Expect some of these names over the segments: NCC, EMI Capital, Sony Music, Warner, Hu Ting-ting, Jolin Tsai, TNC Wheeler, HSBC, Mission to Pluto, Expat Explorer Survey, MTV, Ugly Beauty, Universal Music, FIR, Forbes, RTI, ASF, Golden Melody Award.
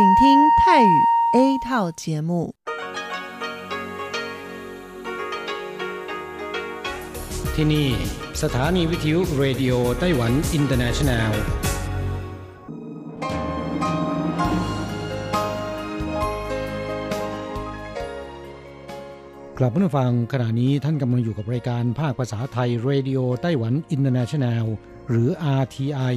请听泰语 A 套节目。ที่นี่สถานีวิทยุเรดิโอไต้หวันอินเตอร์เนชั่นแนลกลับมาฟังขณะนี้ท่านกำลังอยู่กับรายการภาคภาษาไทยเรดิโอไต้หวันอินเตอร์เนชั่นแนลหรือ RTI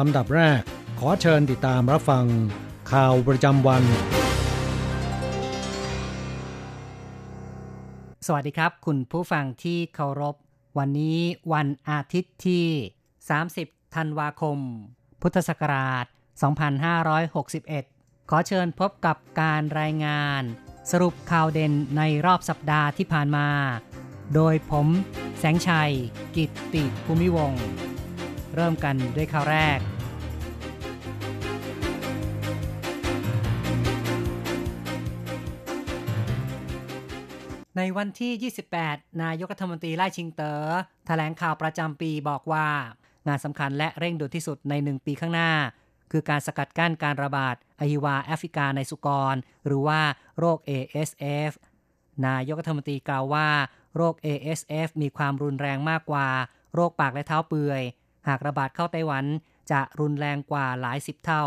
ลำดับแรกขอเชิญติดตามรับฟังข่าวประจำวันสวัสดีครับคุณผู้ฟังที่เคารพวันนี้วันอาทิตย์ที่30ธันวาคมพุทธศักราช2561ขอเชิญพบกับการรายงานสรุปข่าวเด่นในรอบสัปดาห์ที่ผ่านมาโดยผมแสงชัยกิตติภูมิวงศ์เริ่มกันด้วยข่าวแรกในวันที่28นายกรัฐมนตรีไล่ชิงเต๋อแถลงข่าวประจำปีบอกว่างานสำคัญและเร่งด่วนที่สุดใน1ปีข้างหน้าคือการสกัดกั้นการระบาดอหิวาแอฟริกาในสุกรหรือว่าโรค ASF นายกรัฐมนตรีกล่าวว่าโรค ASF มีความรุนแรงมากกว่าโรคปากและเท้าเปื่อยหากระบาดเข้าไต้หวันจะรุนแรงกว่าหลายสิบเท่า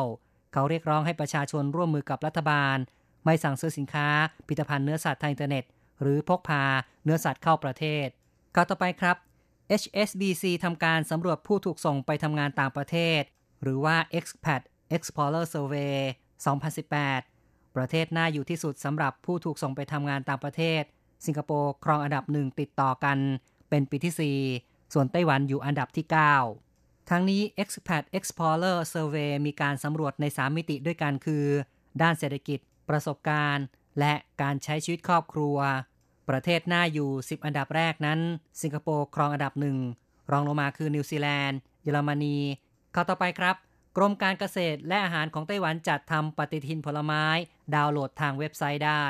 เขาเรียกร้องให้ประชาชนร่วมมือกับรัฐบาลไม่สั่งซื้อสินค้าผลิตภัณฑ์เนื้อสัตว์ทางอินเทอร์เน็ตหรือพกพาเนื้อสัตว์เข้าประเทศข่าวต่อไปครับ HSBC ทำการสำรวจผู้ถูกส่งไปทำงานต่างประเทศหรือว่า Expat Explorer Survey 2018ประเทศน่าอยู่ที่สุดสำหรับผู้ถูกส่งไปทำงานต่างประเทศสิงคโปร์ครองอันดับ1ติดต่อกันเป็นปีที่4ส่วนไต้หวันอยู่อันดับที่9ทั้งนี้ Expat Explorer Survey มีการสำรวจใน3มิติด้วยกันคือด้านเศรษฐกิจประสบการณ์และการใช้ชีวิตครอบครัวประเทศน่าอยู่10อันดับแรกนั้นสิงคโปร์ครองอันดับ1รองลงมาคือนิวซีแลนด์เยอรมนีข่าวต่อไปครับกรมการเกษตรและอาหารของไต้หวันจัดทำปฏิทินผลไม้ดาวน์โหลดทางเว็บไซต์ได้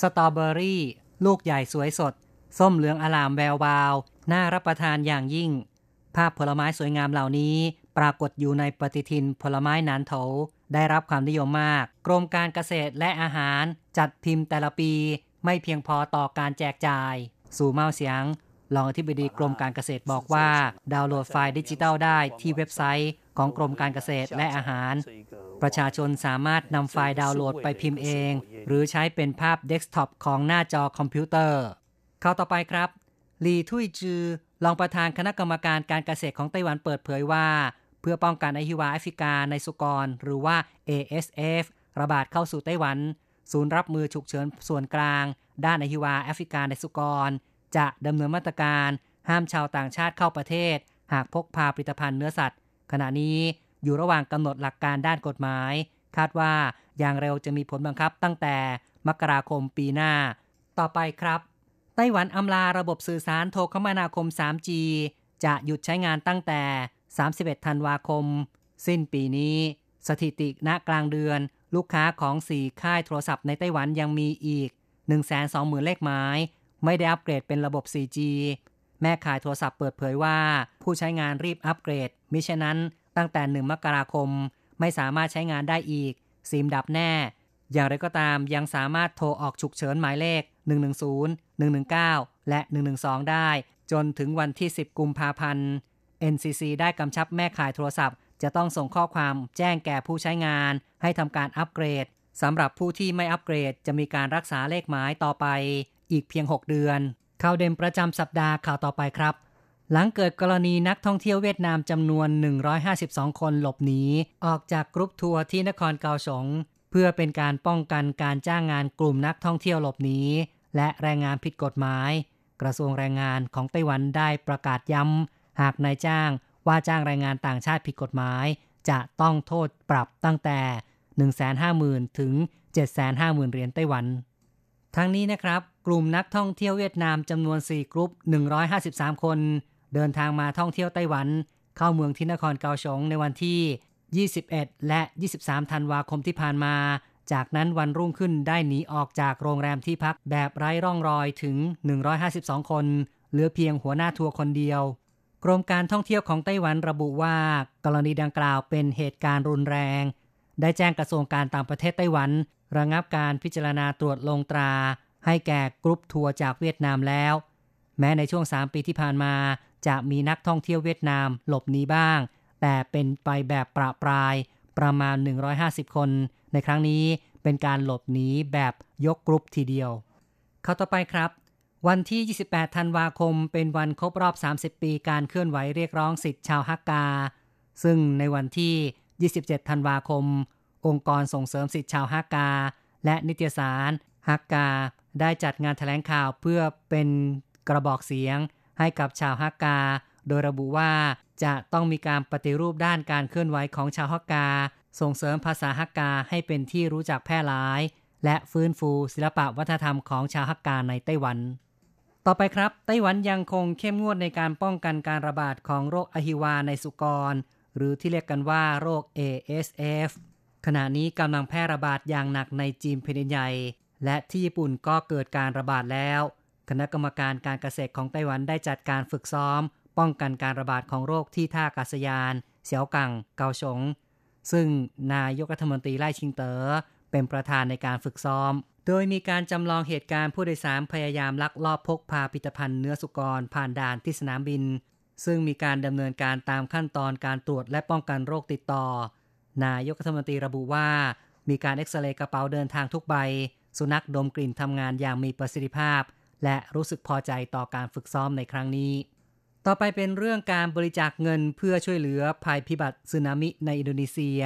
สตรอเบอรี่ลูกใหญ่สวยสดส้มเหลืองอลามแวววาวน่ารับประทานอย่างยิ่งภาพผลไม้สวยงามเหล่านี้ปรากฏอยู่ในปฏิทินผลไม้หนานโถได้รับความนิยมมากกรมการเกษตรและอาหารจัดพิมพ์แต่ละปีไม่เพียงพอต่อการแจกจ่ายสู่เมาเสียงรองอธิบดีกรมการเกษตรบอกว่าดาวน์โหลดไฟล์ดิจิทัลได้ที่เว็บไซต์ของกรมการเกษตรและอาหารประชาชนสามารถนำไฟล์ดาวน์โหลดไปพิมพ์เองหรือใช้เป็นภาพเดสก์ท็อปของหน้าจอคอมพิวเตอร์ข่าวต่อไปครับหลี่ทุยจือรองประธานคณะกรรมการการเกษตรของไต้หวันเปิดเผยว่าเพื่อป้องกันอหิวาแอฟริกาในสุกรหรือว่า ASF ระบาดเข้าสู่ไต้หวันศูนย์รับมือฉุกเฉินส่วนกลางด้านอหิวาแอฟริกาในสุกรจะดำเนินมาตรการห้ามชาวต่างชาติเข้าประเทศหากพกพาผลิตภัณฑ์เนื้อสัตว์ขณะนี้อยู่ระหว่างกำหนดหลักการด้านกฎหมายคาดว่าอย่างเร็วจะมีผลบังคับตั้งแต่มกราคมปีหน้าต่อไปครับไต้หวันอำลาระบบสื่อสารโทรคมนาคม 3G จะหยุดใช้งานตั้งแต่31 ธันวาคมสิ้นปีนี้สถิติณกลางเดือนลูกค้าของ4ค่ายโทรศัพท์ในไต้หวันยังมีอีก 120,000 เลขหมายไม่ได้อัปเกรดเป็นระบบ 4G แม่ขายโทรศัพท์เปิดเผยว่าผู้ใช้งานรีบอัปเกรดมิฉะนั้นตั้งแต่1มกราคมไม่สามารถใช้งานได้อีกซิมดับแน่อย่างไรก็ตามยังสามารถโทรออกฉุกเฉินหมายเลข110 119 และ112ได้จนถึงวันที่10กุมภาพันธ์ NCC ได้กำชับแม่ขายโทรศัพท์จะต้องส่งข้อความแจ้งแก่ผู้ใช้งานให้ทำการอัปเกรดสำหรับผู้ที่ไม่อัปเกรดจะมีการรักษาเลขหมายต่อไปอีกเพียง6เดือนข่าวเด่นประจำสัปดาห์ข่าวต่อไปครับหลังเกิดกรณีนักท่องเที่ยวเวียดนามจำนวน152คนหลบหนีออกจากกรุ๊ปทัวร์ที่นครเกาสงเพื่อเป็นการป้องกันการจ้างงานกลุ่มนักท่องเที่ยวหลบหนีและแรงงานผิดกฎหมายกระทรวงแรงงานของไต้หวันได้ประกาศย้ำหากนายจ้างว่าจ้างแรงงานต่างชาติผิดกฎหมายจะต้องโทษปรับตั้งแต่ 150,000 ถึง 750,000 เหรียญไต้หวันทั้งนี้นะครับกลุ่มนักท่องเที่ยวเวียดนามจำนวน4กลุ่ม153คนเดินทางมาท่องเที่ยวไต้หวันเข้าเมืองที่นครเกาสงในวันที่21และ23ธันวาคมที่ผ่านมาจากนั้นวันรุ่งขึ้นได้หนีออกจากโรงแรมที่พักแบบไร้ร่องรอยถึง152คนเหลือเพียงหัวหน้าทัวร์คนเดียวกรมการท่องเที่ยวของไต้หวันระบุว่ากรณีดังกล่าวเป็นเหตุการณ์รุนแรงได้แจ้งกระทรวงการต่างประเทศไต้หวันระงับการพิจารณาตรวจลงตราให้แก่กรุ๊ปทัวร์จากเวียดนามแล้วแม้ในช่วง3ปีที่ผ่านมาจะมีนักท่องเที่ยวเวียดนามหลบหนีบ้างแต่เป็นไปแบบประปรายประมาณ150คนในครั้งนี้เป็นการหลบหนีแบบยกกรุ๊ปทีเดียวเข้าต่อไปครับวันที่28ธันวาคมเป็นวันครบรอบ30ปีการเคลื่อนไหวเรียกร้องสิทธิชาวฮักกาซึ่งในวันที่27ธันวาคมองค์กรส่งเสริมสิทธิชาวฮักกาและนิตยสารฮักกาได้จัดงานแถลงข่าวเพื่อเป็นกระบอกเสียงให้กับชาวฮักกาโดยระบุว่าจะต้องมีการปฏิรูปด้านการเคลื่อนไหวของชาวฮักกาส่งเสริมภาษาฮักกาให้เป็นที่รู้จักแพร่หลายและฟื้นฟูศิลปะวัฒนธรรมของชาวฮักกาในไต้หวันต่อไปครับไต้หวันยังคงเข้มงวดในการป้องกันการระบาดของโรคอหิวาในสุกรหรือที่เรียกกันว่าโรค ASF ขณะนี้กำลังแพร่ระบาดอย่างหนักในจีนแผ่นใหญ่และที่ญี่ปุ่นก็เกิดการระบาดแล้วคณะกรรมการการเกษตรของไต้หวันได้จัดการฝึกซ้อมป้องกันการระบาดของโรคที่ท่าอากาศยานเสียวกั่งเกาสงซึ่งนายกรัฐมนตรีไล่ชิงเต๋อเป็นประธานในการฝึกซ้อมโดยมีการจำลองเหตุการณ์ผู้โดยสารพยายามลักลอบพกพาผลิตภัณฑ์เนื้อสุกรผ่านด่านที่สนามบินซึ่งมีการดำเนินการตามขั้นตอนการตรวจและป้องกันโรคติดต่อนายกรัฐมนตรีระบุว่ามีการเอ็กซเรย์กระเป๋าเดินทางทุกใบสุนัขดมกลิ่นทำงานอย่างมีประสิทธิภาพและรู้สึกพอใจต่อการฝึกซ้อมในครั้งนี้ต่อไปเป็นเรื่องการบริจาคเงินเพื่อช่วยเหลือภัยพิบัติสึนามิในอินโดนีเซีย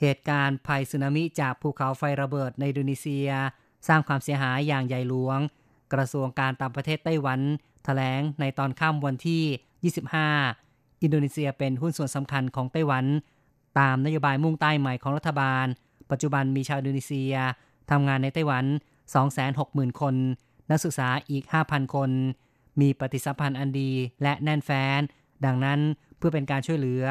เหตุการณ์ภัยสึนามิจากภูเขาไฟระเบิดในอินโดนีเซียสร้างความเสียหายอย่างใหญ่หลวงกระทรวงการต่างประเทศไต้หวันแถลงในตอนค่ำวันที่25อินโดนีเซียเป็นหุ้นส่วนสำคัญของไต้หวันตามนโยบายมุ่งใต้ใหม่ของรัฐบาลปัจจุบันมีชาวอินโดนีเซียทำงานในไต้หวัน 260,000 คนนักศึกษาอีก 5,000 คนมีปฏิสัมพันธ์อันดีและแน่นแฟ้นดังนั้นเพื่อเป็นการช่วยเหลือ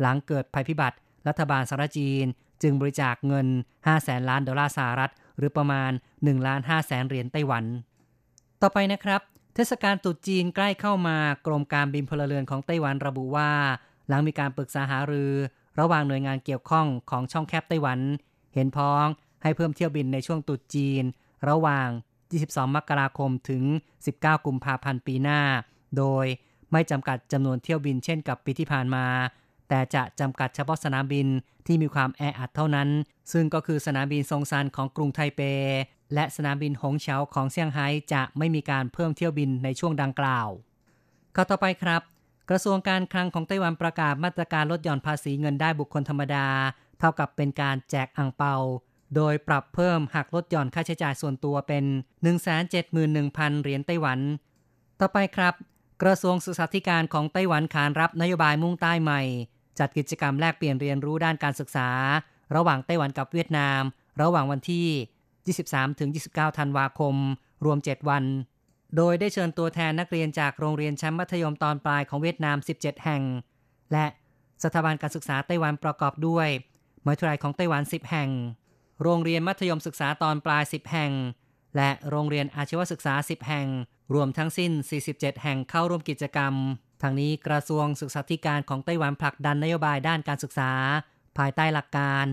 หลังเกิดภัยพิบัติรัฐบาลสหรัฐจีนจึงบริจาคเงิน 500,000 ล้านดอลลาร์สหรัฐหรือประมาณ 1,500,000 เหรียญไต้หวันต่อไปนะครับเทศกาลตรุษจีนใกล้เข้ามากรมการบินพลเรือนของไต้หวันระบุว่าหลังมีการปรึกษาหารือระหว่างหน่วยงานเกี่ยวข้องของช่องแคบไต้หวันเห็นพ้องให้เพิ่มเที่ยวบินในช่วงตรุษจีนระหว่าง22มกราคมถึง19กุมภาพันธ์ปีหน้าโดยไม่จำกัดจำนวนเที่ยวบินเช่นกับปีที่ผ่านมาแต่จะจำกัดเฉพาะสนามบินที่มีความแออัดเท่านั้นซึ่งก็คือสนามบินซงซานของกรุงไทเปและสนามบินหงเฉาของเซี่ยงไฮ้จะไม่มีการเพิ่มเที่ยวบินในช่วงดังกล่าวข้อต่อไปครับกระทรวงการคลังของไต้หวันประกาศมาตรการลดหย่อนภาษีเงินได้บุคคลธรรมดาเท่ากับเป็นการแจกอั่งเปาโดยปรับเพิ่มหักลดหย่อนค่าใช้จ่ายส่วนตัวเป็น 171,000 เหรียญไต้หวันต่อไปครับกระทรวงศึกษาธิการของไต้หวันขานรับนโยบายมุ่งใต้ใหม่จัดกิจกรรมแลกเปลี่ยนเรียนรู้ด้านการศึกษาระหว่างไต้หวันกับเวียดนามระหว่างวันที่ 23-29 ธันวาคมรวม7วันโดยได้เชิญตัวแทนนักเรียนจากโรงเรียนชั้นมัธยมตอนปลายของเวียดนาม17แห่งและสถาบันการศึกษาไต้หวันประกอบด้วยมหาวิทยาลัยของไต้หวัน10แห่งโรงเรียนมัธยมศึกษาตอนปลาย10แห่งและโรงเรียนอาชีวศึกษา10แห่งรวมทั้งสิ้น47แห่งเข้าร่วมกิจกรรมทางนี้กระทรวงศึกษาธิการของไต้หวันผลักดันนโยบายด้านการศึกษาภายใต้หลักการ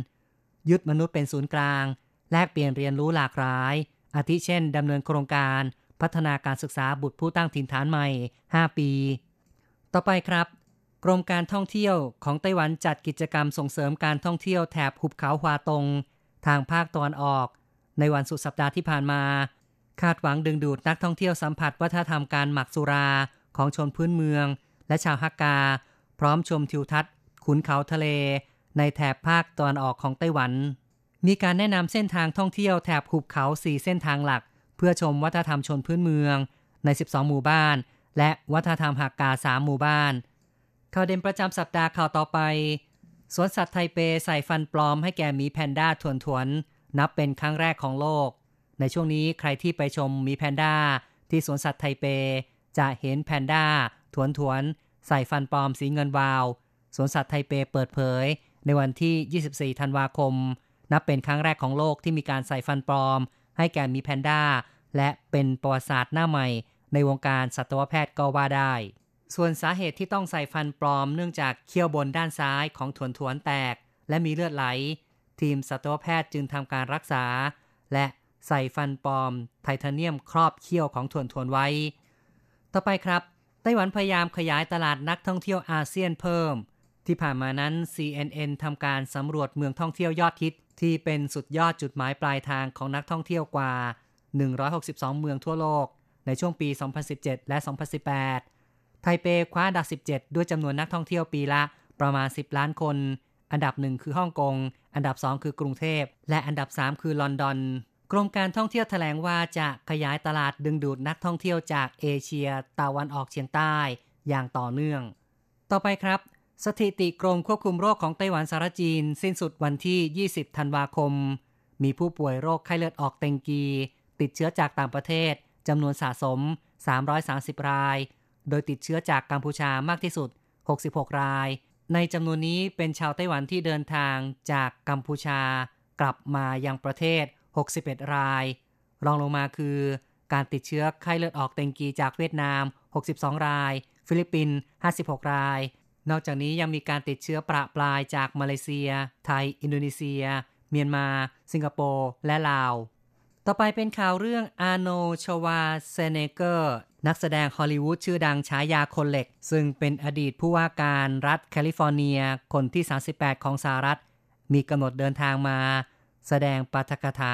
ยึดมนุษย์เป็นศูนย์กลางแลกเปลี่ยนเรียนรู้หลากหลายอาทิเช่นดำเนินโครงการพัฒนาการศึกษาบุตรผู้ตั้งถิ่นฐานใหม่5ปีต่อไปครับกรมการท่องเที่ยวของไต้หวันจัดกิจกรรมส่งเสริมการท่องเที่ยวแถบหุบเขาฮวาตงทางภาคตะวันออกในวันสุดสัปดาห์ที่ผ่านมาคาดหวังดึงดูดนักท่องเที่ยวสัมผัสวัฒนธรรมการหมักสุราของชนพื้นเมืองและชาวฮักกาพร้อมชมทิวทัศน์ขุนเขาทะเลในแถบภาคตะวันออกของไต้หวันมีการแนะนำเส้นทางท่องเที่ยวแถบหุบเขา4เส้นทางหลักเพื่อชมวัฒนธรรมชนพื้นเมืองใน12หมู่บ้านและวัฒนธรรมฮักกา3หมู่บ้านข่าวเด่นประจำสัปดาห์ข่าวต่อไป สวนสัตว์ไทเปใส่ฟันปลอมให้แก่หมีแพนด้าทวนๆนับเป็นครั้งแรกของโลกในช่วงนี้ใครที่ไปชมหมีแพนด้าที่สวนสัตว์ไทเปจะเห็นแพนด้าทวนๆใส่ฟันปลอมสีเงินวาวสวนสัตว์ไทเปเปิดเผยในวันที่24ธันวาคมนับเป็นครั้งแรกของโลกที่มีการใส่ฟันปลอมให้แก่หมีแพนด้าและเป็นประวัติศาสตร์หน้าใหม่ในวงการสัตวแพทย์ก็ว่าได้ส่วนสาเหตุที่ต้องใส่ฟันปลอมเนื่องจากเขี้ยวบนด้านซ้ายของทวนๆแตกและมีเลือดไหลทีมสัตวแพทย์จึงทำการรักษาและใส่ฟันปลอมไทเทเนียมครอบเขี้ยวของทวนๆไว้ต่อไปครับไต้หวันพยายามขยายตลาดนักท่องเที่ยวอาเซียนเพิ่มที่ผ่านมานั้น CNN ทำการสำรวจเมืองท่องเที่ยวยอดฮิตที่เป็นสุดยอดจุดหมายปลายทางของนักท่องเที่ยวกว่า162เมืองทั่วโลกในช่วงปี2017และ2018ไทเปคว้าอันดับ17ด้วยจำนวนนักท่องเที่ยวปีละประมาณ10ล้านคนอันดับ1คือฮ่องกงอันดับ2คือกรุงเทพและอันดับ3คือลอนดอนกรมการท่องเที่ยวแถลงว่าจะขยายตลาดดึงดูดนักท่องเที่ยวจากเอเชียตะวันออกเฉียงใต้อย่างต่อเนื่องต่อไปครับสถิติกรมควบคุมโรคของไต้หวันสาธารณรัฐจีนสิ้นสุดวันที่20ธันวาคมมีผู้ป่วยโรคไข้เลือดออกเต็งกีติดเชื้อจากต่างประเทศจำนวนสะสม330รายโดยติดเชื้อจากกัมพูชามากที่สุด66รายในจำนวนนี้เป็นชาวไต้หวันที่เดินทางจากกัมพูชากลับมายังประเทศ61รายรองลงมาคือการติดเชื้อไข้เลือดออกเต็งกีจากเวียดนาม62รายฟิลิปปินส์56รายนอกจากนี้ยังมีการติดเชื้อประปรายจากมาเลเซียไทยอินโดนีเซียเมียนมาสิงคโปร์และลาวต่อไปเป็นข่าวเรื่องอาโนชวาเซเนเกอร์นักแสดงฮอลลีวูดชื่อดังฉายาคนเหล็กซึ่งเป็นอดีตผู้ว่าการรัฐแคลิฟอร์เนียคนที่38ของสหรัฐมีกำหนดเดินทางมาแสดงปาฐกถา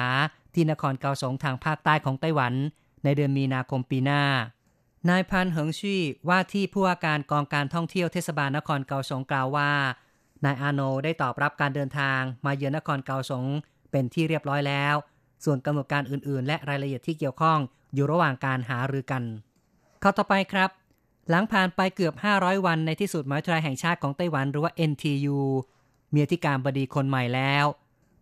ที่นครเกาสงทางภาคใต้ของไต้หวันในเดือนมีนาคมปีหน้านายพันเหิงชี่ว่าที่ผู้ว่าการกองการท่องเที่ยวเทศบาลนครเกาสงกล่าวว่านายอาโนได้ตอบรับการเดินทางมาเยือนนครเกาสงเป็นที่เรียบร้อยแล้วส่วนกำหนดการอื่นๆและรายละเอียดที่เกี่ยวข้องอยู่ระหว่างการหารือกันเข้าต่อไปครับหลังผ่านไปเกือบ500วันในที่สุดมหาวิทยาลัยแห่งชาติของไต้หวันหรือว่า NTU มีอธิการบดีคนใหม่แล้ว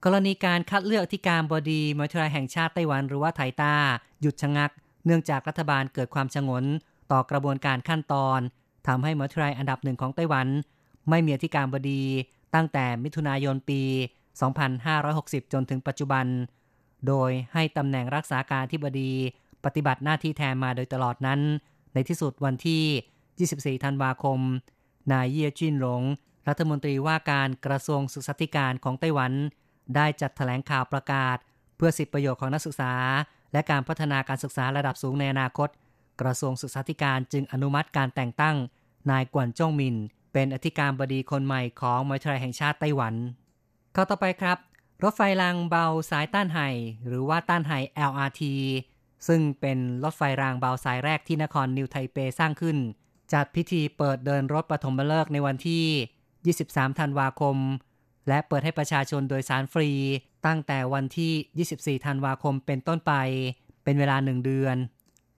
กรณีการคัดเลือกอธิการบดีมหาวิทยาลัยแห่งชาติไต้หวันหรือว่าไทต้าหยุดชะงักเนื่องจากรัฐบาลเกิดความฉงนต่อกระบวนการขั้นตอนทำให้มหาวิทยาลัยอันดับหนึ่งของไต้หวันไม่มีอธิการบดีตั้งแต่มิถุนายนปี2560จนถึงปัจจุบันโดยให้ตำแหน่งรักษาการอธิบดีปฏิบัติหน้าที่แทนมาโดยตลอดนั้นในที่สุดวันที่24ธันวาคมนายเยี่ยจินหลงรัฐมนตรีว่าการกระทรวงศึกษาธิการของไต้หวันได้จัดแถลงข่าวประกาศเพื่อสิทธิประโยชน์ของนักศึกษาและการพัฒนาการศึกษาระดับสูงในอนาคตกระทรวงศึกษาธิการจึงอนุมัติการแต่งตั้งนายกวนจ้งมินเป็นอธิการบดีคนใหม่ของมหาวิทยาลัยแห่งชาติไต้หวันข้อต่อไปครับรถไฟรางเบาสายต้านไห่หรือว่าต้านไห่ LRT ซึ่งเป็นรถไฟรางเบาสายแรกที่นครนิวไทเปสร้างขึ้นจัดพิธีเปิดเดินรถปฐมฤกษ์ในวันที่23ธันวาคมและเปิดให้ประชาชนโดยสารฟรีตั้งแต่วันที่24ธันวาคมเป็นต้นไปเป็นเวลา1เดือน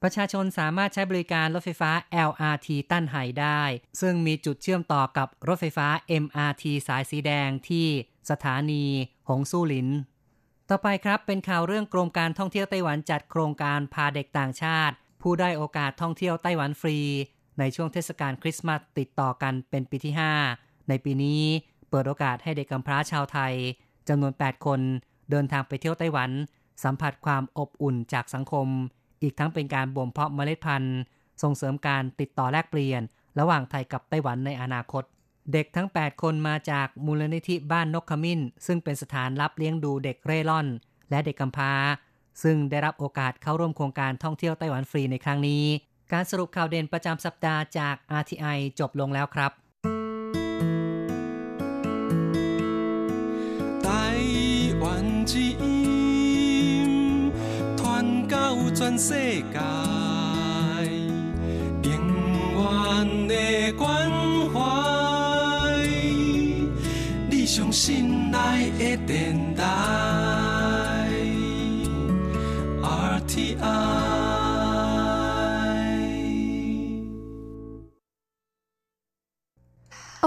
ประชาชนสามารถใช้บริการรถไฟฟ้า LRT ต้านไห่ได้ซึ่งมีจุดเชื่อมต่อกับรถไฟฟ้า MRT สายสีแดงที่สถานีหงสู่หลินต่อไปครับเป็นข่าวเรื่องกรมการท่องเที่ยวไต้หวันจัดโครงการพาเด็กต่างชาติผู้ได้โอกาสท่องเที่ยวไต้หวันฟรีในช่วงเทศกาลคริสต์มาสติดต่อกันเป็นปีที่5ในปีนี้เปิดโอกาสให้เด็กกำพร้าชาวไทยจำนวน8คนเดินทางไปเที่ยวไต้หวันสัมผัสความอบอุ่นจากสังคมอีกทั้งเป็นการบ่มเพาะเมล็ดพันธุ์ส่งเสริมการติดต่อแลกเปลี่ยนระหว่างไทยกับไต้หวันในอนาคตเด็กทั้ง8คนมาจากมูลนิธิบ้านนกขมิ้นซึ่งเป็นสถานรับเลี้ยงดูเด็กเร่ร่อนและเด็กกำพร้าซึ่งได้รับโอกาสเข้าร่วมโครงการท่องเที่ยวไต้หวันฟรีในครั้งนี้การสรุปข่าวเด่นประจำสัปดาห์จาก RTI จบลงแล้วครับไต้หวันจีนทวนเก้าจนเสกายเดียงวันเนกวน相信爱的电台 RTI อ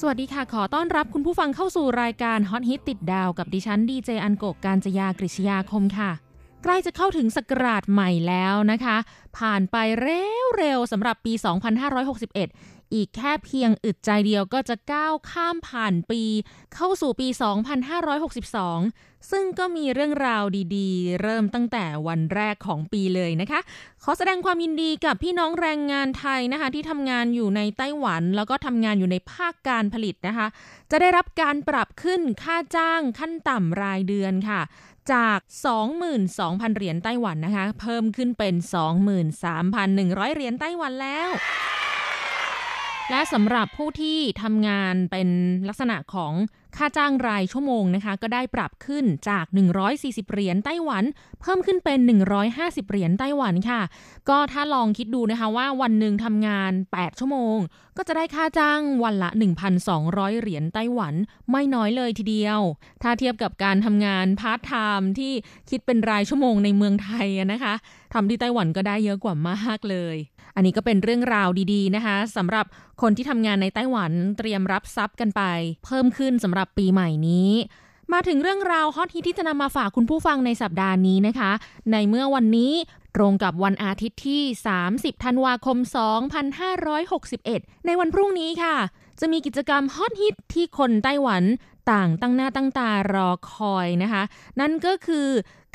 สวัสดีค่ะขอต้อนรับคุณผู้ฟังเข้าสู่รายการฮอตฮิตติดดาวกับดิฉันดีเจอันโกกาญจยากฤษยาคมค่ะใกล้จะเข้าถึงศักราชใหม่แล้วนะคะผ่านไปเร็วๆสำหรับปี2561อีกแค่เพียงอึดใจเดียวก็จะก้าวข้ามผ่านปีเข้าสู่ปี2562ซึ่งก็มีเรื่องราวดีๆเริ่มตั้งแต่วันแรกของปีเลยนะคะขอแสดงความยินดีกับพี่น้องแรงงานไทยนะคะที่ทำงานอยู่ในไต้หวันแล้วก็ทำงานอยู่ในภาคการผลิตนะคะจะได้รับการปรับขึ้นค่าจ้างขั้นต่ำรายเดือนค่ะจาก 22,000 เหรียญไต้หวันนะคะเพิ่มขึ้นเป็น 23,100 เหรียญไต้หวันแล้วและสำหรับผู้ที่ทำงานเป็นลักษณะของค่าจ้างรายชั่วโมงนะคะก็ได้ปรับขึ้นจาก140เหรียญไต้หวันเพิ่มขึ้นเป็น150เหรียญไต้หวันค่ะก็ถ้าลองคิดดูนะคะว่าวันหนึ่งทำงาน8ชั่วโมงก็จะได้ค่าจ้างวันละ 1,200 เหรียญไต้หวันไม่น้อยเลยทีเดียวถ้าเทียบกับการทำงานพาร์ทไทม์ที่คิดเป็นรายชั่วโมงในเมืองไทยนะคะทำที่ไต้หวันก็ได้เยอะกว่ามากเลยอันนี้ก็เป็นเรื่องราวดีๆนะคะสำหรับคนที่ทำงานในไต้หวันเตรียมรับทรัพย์กันไปเพิ่มขึ้นสำหรับปีใหม่นี้มาถึงเรื่องราวฮอตฮิตที่จะนำมาฝากคุณผู้ฟังในสัปดาห์นี้นะคะในเมื่อวันนี้ตรงกับวันอาทิตย์ที่30ธันวาคม2561ในวันพรุ่งนี้ค่ะจะมีกิจกรรมฮอตฮิตที่คนไต้หวันต่างตั้งหน้าตั้งตารอคอยนะคะนั่นก็คือ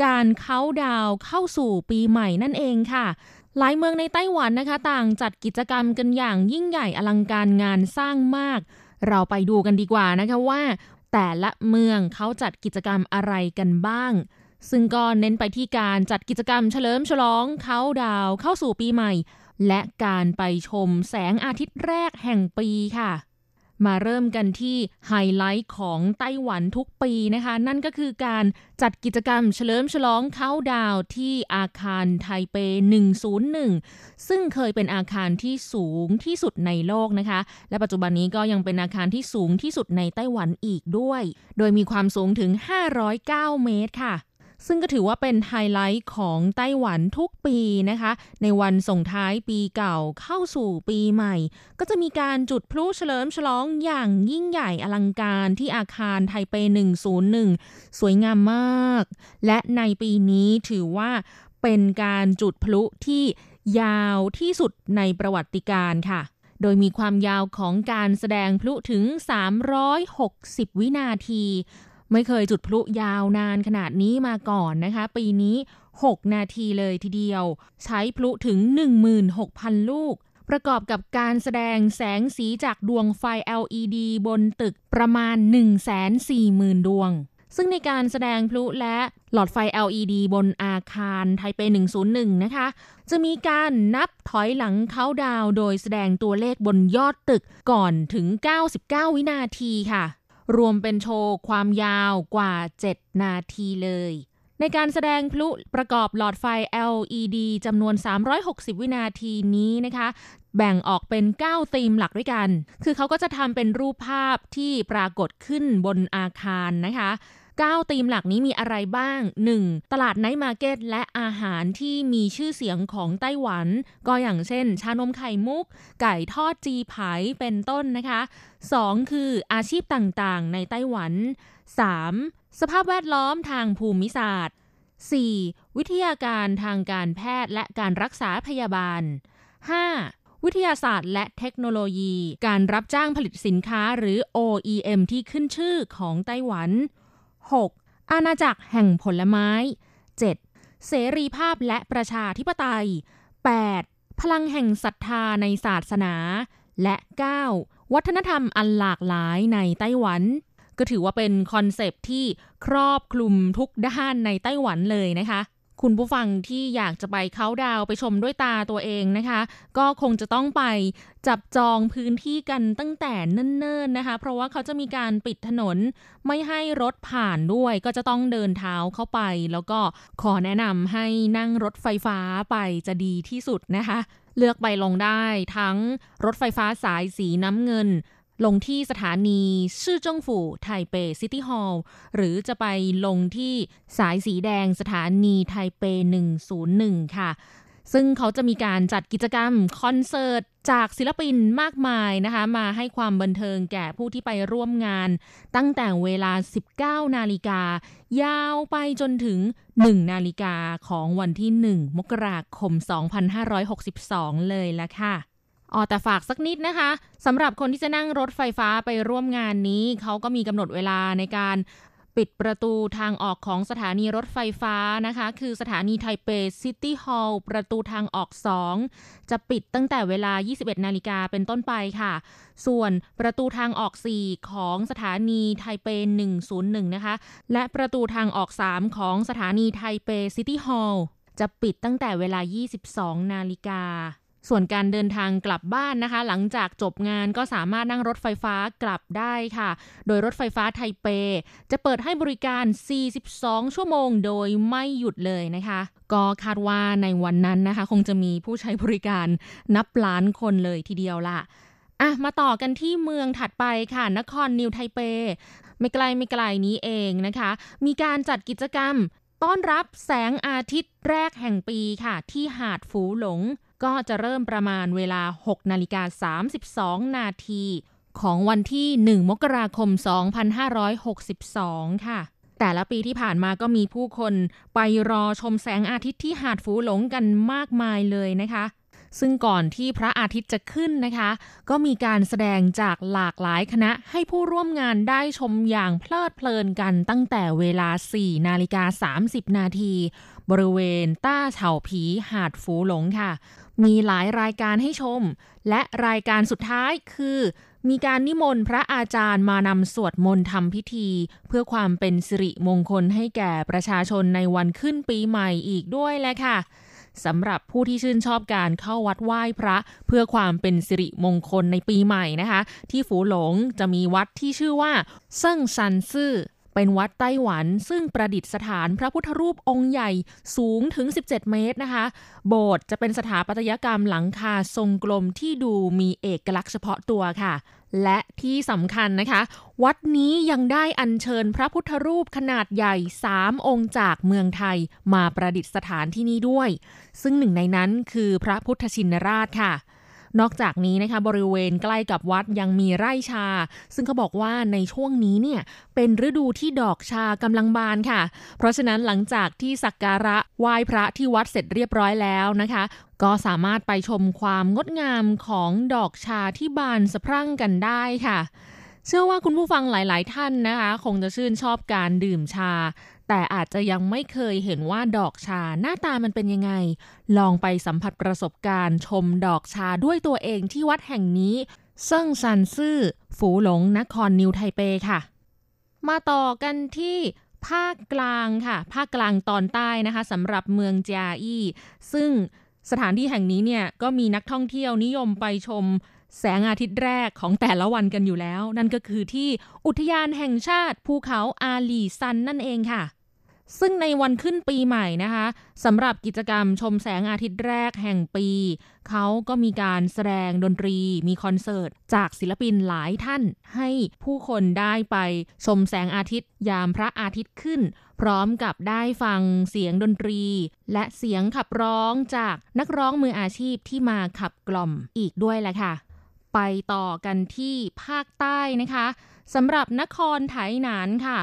การเค้าดาวเข้าสู่ปีใหม่นั่นเองค่ะหลายเมืองในไต้หวันนะคะต่างจัดกิจกรรมกันอย่างยิ่งใหญ่อลังการงานสร้างมากเราไปดูกันดีกว่านะคะว่าแต่ละเมืองเขาจัดกิจกรรมอะไรกันบ้างซึ่งก็เน้นไปที่การจัดกิจกรรมเฉลิมฉลองเค้าดาวเข้าสู่ปีใหม่และการไปชมแสงอาทิตย์แรกแห่งปีค่ะมาเริ่มกันที่ไฮไลท์ของไต้หวันทุกปีนะคะนั่นก็คือการจัดกิจกรรมเฉลิมฉลองเค้าดาวที่อาคารไทเป101ซึ่งเคยเป็นอาคารที่สูงที่สุดในโลกนะคะและปัจจุบันนี้ก็ยังเป็นอาคารที่สูงที่สุดในไต้หวันอีกด้วยโดยมีความสูงถึง509เมตรค่ะซึ่งก็ถือว่าเป็นไฮไลท์ของไต้หวันทุกปีนะคะในวันส่งท้ายปีเก่าเข้าสู่ปีใหม่ก็จะมีการจุดพลุเฉลิมฉลองอย่างยิ่งใหญ่อลังการที่อาคารไทเป101สวยงามมากและในปีนี้ถือว่าเป็นการจุดพลุที่ยาวที่สุดในประวัติการค่ะโดยมีความยาวของการแสดงพลุถึง360วินาทีไม่เคยจุดพลุยาวนานขนาดนี้มาก่อนนะคะปีนี้6นาทีเลยทีเดียวใช้พลุถึง 16,000 ลูกประกอบกับการแสดงแสงสีจากดวงไฟ LED บนตึกประมาณ 140,000 ดวงซึ่งในการแสดงพลุและหลอดไฟ LED บนอาคารไทเป101นะคะจะมีการนับถอยหลังเค้าดาวน์โดยแสดงตัวเลขบนยอดตึกก่อนถึง99วินาทีค่ะรวมเป็นโชว์ความยาวกว่า7นาทีเลยในการแสดงพลุประกอบหลอดไฟ LED จำนวน360วินาทีนี้นะคะแบ่งออกเป็น9ธีมหลักด้วยกันคือเขาก็จะทำเป็นรูปภาพที่ปรากฏขึ้นบนอาคารนะคะ9ธีมหลักนี้มีอะไรบ้าง 1. ตลาดไนท์มาร์เก็ตและอาหารที่มีชื่อเสียงของไต้หวันก็อย่างเช่นชานมไข่มุกไก่ทอดจีไผ่เป็นต้นนะคะ 2. คืออาชีพต่างๆในไต้หวัน 3. สภาพแวดล้อมทางภูมิศาสตร์ 4. วิทยาการทางการแพทย์และการรักษาพยาบาล 5.วิทยาศาสตร์และเทคโนโลยีการรับจ้างผลิตสินค้าหรือ OEM ที่ขึ้นชื่อของไต้หวัน 6. อาณาจักรแห่งผลไม้ 7. เสรีภาพและประชาธิปไตย 8. พลังแห่งศรัทธาในศาสนาและ 9. วัฒนธรรมอันหลากหลายในไต้หวันก็ถือว่าเป็นคอนเซปต์ที่ครอบคลุมทุกด้านในไต้หวันเลยนะคะ คุณผู้ฟังที่อยากจะไปเค้าดาวไปชมด้วยตาตัวเองนะคะก็คงจะต้องไปจับจองพื้นที่กันตั้งแต่เนิ่นๆนะคะเพราะว่าเขาจะมีการปิดถนนไม่ให้รถผ่านด้วยก็จะต้องเดินเท้าเข้าไปแล้วก็ขอแนะนำให้นั่งรถไฟฟ้าไปจะดีที่สุดนะคะเลือกไปลงได้ทั้งรถไฟฟ้าสายสีน้ำเงินลงที่สถานีซื่อจงฝู่ไทเปซิตี้ฮอลล์หรือจะไปลงที่สายสีแดงสถานีไทเป101ค่ะซึ่งเขาจะมีการจัดกิจกรรมคอนเสิร์ตจากศิลปินมากมายนะคะมาให้ความบันเทิงแก่ผู้ที่ไปร่วมงานตั้งแต่เวลา 19:00 น.ยาวไปจนถึง 1:00 น.ของวันที่ 1 มกราคม 2562 เลยละค่ะแต่ฝากสักนิดนะคะสำหรับคนที่จะนั่งรถไฟฟ้าไปร่วมงานนี้เขาก็มีกำหนดเวลาในการปิดประตูทางออกของสถานีรถไฟฟ้านะคะคือสถานีไทเปซิตี้ฮอลล์ประตูทางออก2จะปิดตั้งแต่เวลา 21:00 น.เป็นต้นไปค่ะส่วนประตูทางออก4ของสถานีไทเป101นะคะและประตูทางออก3ของสถานีไทเปซิตี้ฮอลล์จะปิดตั้งแต่เวลา 22:00 น.ส่วนการเดินทางกลับบ้านนะคะหลังจากจบงานก็สามารถนั่งรถไฟฟ้ากลับได้ค่ะโดยรถไฟฟ้าไทเปจะเปิดให้บริการ42ชั่วโมงโดยไม่หยุดเลยนะคะก็คาดว่าในวันนั้นนะคะคงจะมีผู้ใช้บริการนับล้านคนเลยทีเดียวล่ะมาต่อกันที่เมืองถัดไปค่ะนครนิวไทเปไม่ไกลนี้เองนะคะมีการจัดกิจกรรมต้อนรับแสงอาทิตย์แรกแห่งปีค่ะที่หาดฝูหลงก็จะเริ่มประมาณเวลา 6:32 นาทีของวันที่ 1 มกราคม 2562 ค่ะแต่ละปีที่ผ่านมาก็มีผู้คนไปรอชมแสงอาทิตย์ที่หาดฝูหลงกันมากมายเลยนะคะซึ่งก่อนที่พระอาทิตย์จะขึ้นนะคะก็มีการแสดงจากหลากหลายคณะให้ผู้ร่วมงานได้ชมอย่างเพลิดเพลินกันตั้งแต่เวลา 4:30 นาทีบริเวณต้าเฉาผีหาดฝูหลงค่ะมีหลายรายการให้ชมและรายการสุดท้ายคือมีการนิมนต์พระอาจารย์มานำสวดมนต์ทำพิธีเพื่อความเป็นสิริมงคลให้แก่ประชาชนในวันขึ้นปีใหม่อีกด้วยแหละค่ะสำหรับผู้ที่ชื่นชอบการเข้าวัดไหว้พระเพื่อความเป็นสิริมงคลในปีใหม่นะคะที่ฝูหลงจะมีวัดที่ชื่อว่าเซิ่งซันซื่อเป็นวัดไต้หวันซึ่งประดิษฐานพระพุทธรูปองค์ใหญ่สูงถึง17เมตรนะคะโบสถ์จะเป็นสถาปัตยกรรมหลังคาทรงกลมที่ดูมีเอกลักษณ์เฉพาะตัวค่ะและที่สำคัญนะคะวัดนี้ยังได้อัญเชิญพระพุทธรูปขนาดใหญ่3องค์จากเมืองไทยมาประดิษฐานที่นี่ด้วยซึ่งหนึ่งในนั้นคือพระพุทธชินราชค่ะนอกจากนี้นะคะบริเวณใกล้กับวัดยังมีไร่ชาซึ่งเขาบอกว่าในช่วงนี้เนี่ยเป็นฤดูที่ดอกชากำลังบานค่ะเพราะฉะนั้นหลังจากที่สักการะไหว้พระที่วัดเสร็จเรียบร้อยแล้วนะคะก็สามารถไปชมความงดงามของดอกชาที่บานสะพรั่งกันได้ค่ะเชื่อว่าคุณผู้ฟังหลายๆท่านนะคะคงจะชื่นชอบการดื่มชาแต่อาจจะยังไม่เคยเห็นว่าดอกชาหน้าตามันเป็นยังไงลองไปสัมผัสประสบการณ์ชมดอกชาด้วยตัวเองที่วัดแห่งนี้เซิ่งซันซื่อฝูหลงนครนิวไทเปค่ะมาต่อกันที่ภาคกลางค่ะภาคกลางตอนใต้นะคะสำหรับเมืองจาอี้ซึ่งสถานที่แห่งนี้เนี่ยก็มีนักท่องเที่ยวนิยมไปชมแสงอาทิตย์แรกของแต่ละวันกันอยู่แล้วนั่นก็คือที่อุทยานแห่งชาติภูเขาอาหลีซันนั่นเองค่ะซึ่งในวันขึ้นปีใหม่นะคะสำหรับกิจกรรมชมแสงอาทิตย์แรกแห่งปีเขาก็มีการแสดงดนตรีมีคอนเสิร์ตจากศิลปินหลายท่านให้ผู้คนได้ไปชมแสงอาทิตย์ยามพระอาทิตย์ขึ้นพร้อมกับได้ฟังเสียงดนตรีและเสียงขับร้องจากนักร้องมืออาชีพที่มาขับกล่อมอีกด้วยแหละค่ะไปต่อกันที่ภาคใต้นะคะสำหรับนครไถหนานค่ะ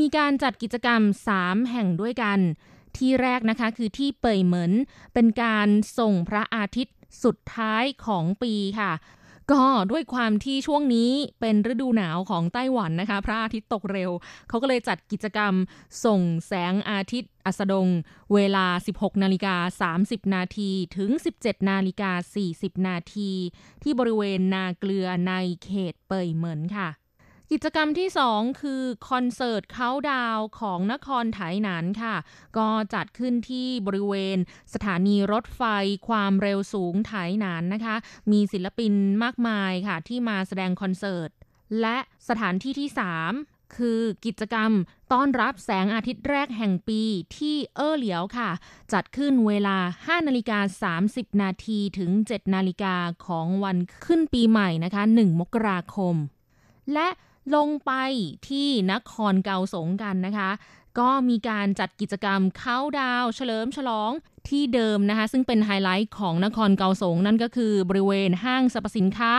มีการจัดกิจกรรม3แห่งด้วยกันที่แรกนะคะคือที่เป่ยเหมินเป็นการส่งพระอาทิตย์สุดท้ายของปีค่ะก็ด้วยความที่ช่วงนี้เป็นฤดูหนาวของไต้หวันนะคะพระอาทิตย์ตกเร็วเขาก็เลยจัดกิจกรรมส่งแสงอาทิตย์อัสดงเวลา 16:30 น.ถึง 17:40 น.ที่บริเวณนาเกลือในเขตเป่ยเหมินค่ะ กิจกรรมที่2คือคอนเสิร์ตเค้าดาวของนครไถหนานค่ะก็จัดขึ้นที่บริเวณสถานีรถไฟความเร็วสูงไถหนานนะคะมีศิลปินมากมายค่ะที่มาแสดงคอนเสิร์ตและสถานที่ที่3คือกิจกรรมต้อนรับแสงอาทิตย์แรกแห่งปีที่เหลียวค่ะจัดขึ้นเวลา 5:30 นาทีถึง 7:00 นาฬิกาของวันขึ้นปีใหม่นะคะ1 มกราคมและลงไปที่นครเกาสงกันนะคะก็มีการจัดกิจกรรมเค้าดาวเฉลิมฉลองที่เดิมนะคะซึ่งเป็นไฮไลท์ของนครเกาสงนั่นก็คือบริเวณห้างสรรพสินค้า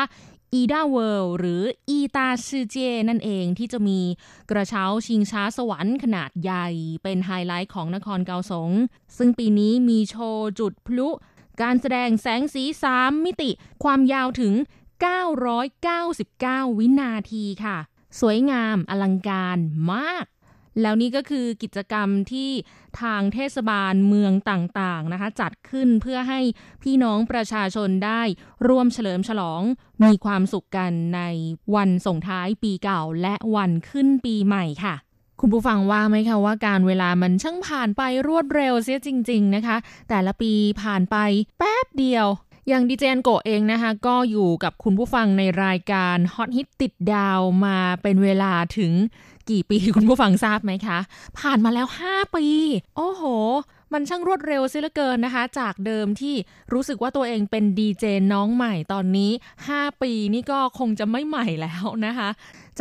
อีดาเวิลด์หรืออีตาซือเจนั่นเองที่จะมีกระเช้าชิงช้าสวรรค์ขนาดใหญ่เป็นไฮไลท์ของนครเกาสงซึ่งปีนี้มีโชว์จุดพลุการแสดงแสงสี3มิติความยาวถึง999วินาทีค่ะสวยงามอลังการมากแล้วนี่ก็คือกิจกรรมที่ทางเทศบาลเมืองต่างๆนะคะจัดขึ้นเพื่อให้พี่น้องประชาชนได้ร่วมเฉลิมฉลองมีความสุขกันในวันส่งท้ายปีเก่าและวันขึ้นปีใหม่ค่ะคุณผู้ฟังว่าไหมคะว่าการเวลามันช่างผ่านไปรวดเร็วเสียจริงๆนะคะแต่ละปีผ่านไปแป๊บเดียวอย่างดีเจอันโกะเองนะคะก็อยู่กับคุณผู้ฟังในรายการฮอตฮิตติดดาวมาเป็นเวลาถึงกี่ปีคุณผู้ฟังทราบไหมคะผ่านมาแล้ว5ปีโอ้โหมันช่างรวดเร็วเสียเหลือเกินนะคะจากเดิมที่รู้สึกว่าตัวเองเป็นดีเจน้องใหม่ตอนนี้5ปีนี่ก็คงจะไม่ใหม่แล้วนะคะ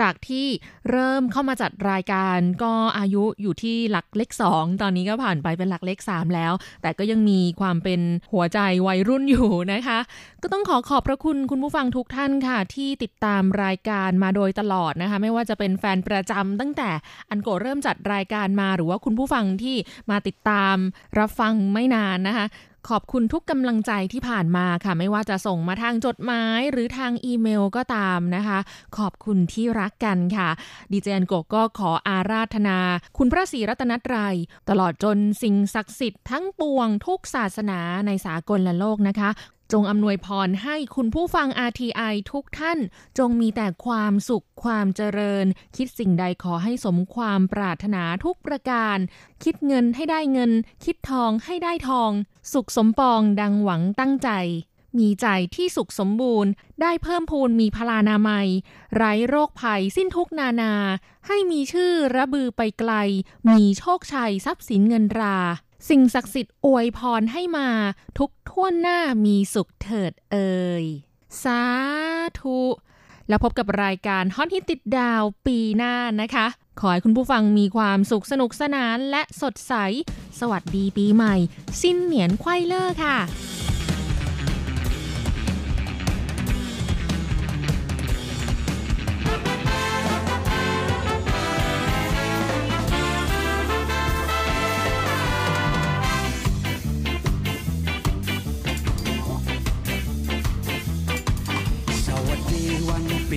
จากที่เริ่มเข้ามาจัดรายการก็อายุอยู่ที่หลักเลข2ตอนนี้ก็ผ่านไปเป็นหลักเลข3แล้วแต่ก็ยังมีความเป็นหัวใจวัยรุ่นอยู่นะคะก็ต้องขอบพระคุณคุณผู้ฟังทุกท่านค่ะที่ติดตามรายการมาโดยตลอดนะคะไม่ว่าจะเป็นแฟนประจำตั้งแต่อันโกเริ่มจัดรายการมาหรือว่าคุณผู้ฟังที่มาติดตามรับฟังไม่นานนะคะขอบคุณทุกกำลังใจที่ผ่านมาค่ะไม่ว่าจะส่งมาทางจดหมายหรือทางอีเมลก็ตามนะคะขอบคุณที่รักกันค่ะดีเจอันโกก็ขออาราธนาคุณพระศรีรัตนตรัยตลอดจนสิ่งศักดิ์สิทธิ์ทั้งปวงทุกศาสนาในสากลโลกนะคะจงอำนวยพรให้คุณผู้ฟัง RTI ทุกท่านจงมีแต่ความสุขความเจริญคิดสิ่งใดขอให้สมความปรารถนาทุกประการคิดเงินให้ได้เงินคิดทองให้ได้ทองสุขสมปองดังหวังตั้งใจมีใจที่สุขสมบูรณ์ได้เพิ่มพูนมีพลานามัยไร้โรคภัยสิ้นทุกนานาให้มีชื่อระบือไปไกลมีโชคชัยทรัพย์สินเงินราสิ่งศักดิ์สิทธิ์อวยพรให้มาทุกท่วนหน้ามีสุขเถิดเอ่ยสาธุแล้วพบกับรายการฮอตฮิตติดดาวปีหน้านะคะขอให้คุณผู้ฟังมีความสุขสนุกสนานและสดใสสวัสดีปีใหม่ซินเหนียนไขว้เล่อค่ะ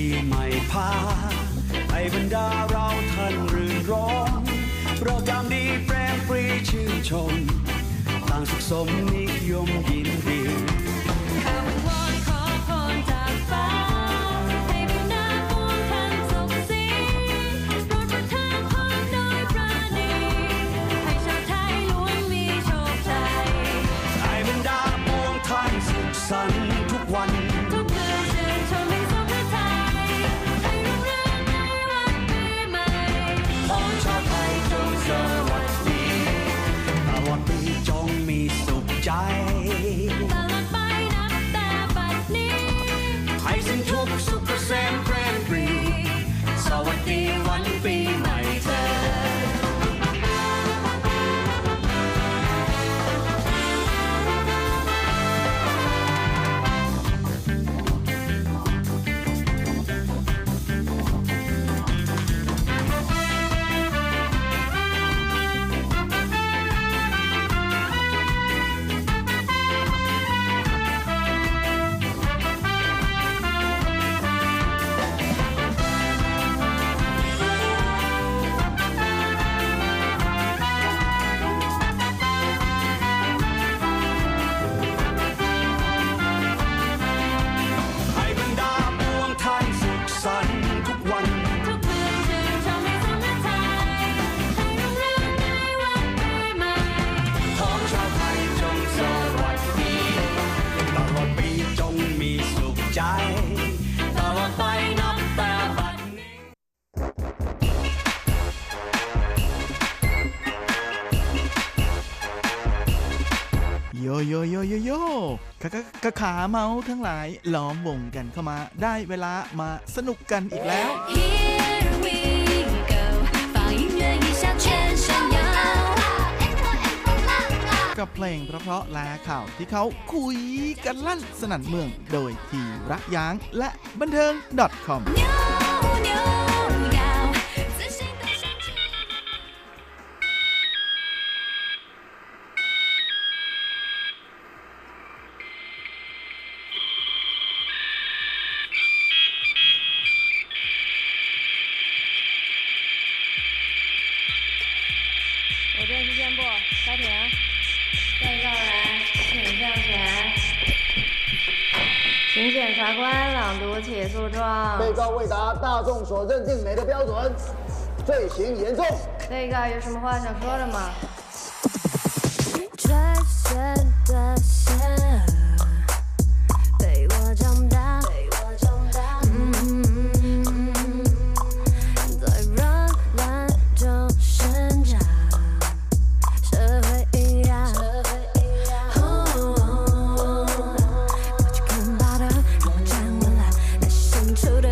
ปีใหม่พาให้บรรดาเราท่านรื่นรมโปรแกรมดีแปรปรีชื่นชมต่างสุขสมนิยมยินดีข้าววอนขอพรจากฟ้าให้บรรดาปวงท่านสุขสีโปรดประทานพรโดยปราณีให้ชาวไทยล้วนมีโชคชัยให้บรรดาปวงท่านสุขสันต์ทุกวันตลอดปีจงมีสุขใจ โยโยโยโยโยขาเมาทั้งหลายล้อมวงกันเข้ามาได้เวลามาสนุกกันอีกแล้วกับเพลงเพราะๆและข่าวที่เขาคุยกันลั่นสนั่นเมืองโดยทีรักย้างและบันเทิง .com被告未达大众所认定美的标准，罪行严重。被告有什么话想说的吗？转身的线，陪我长大，陪我长大。在混乱中生长，社会阴影，社会阴影。过去看到的，让我站过来，那些深处的。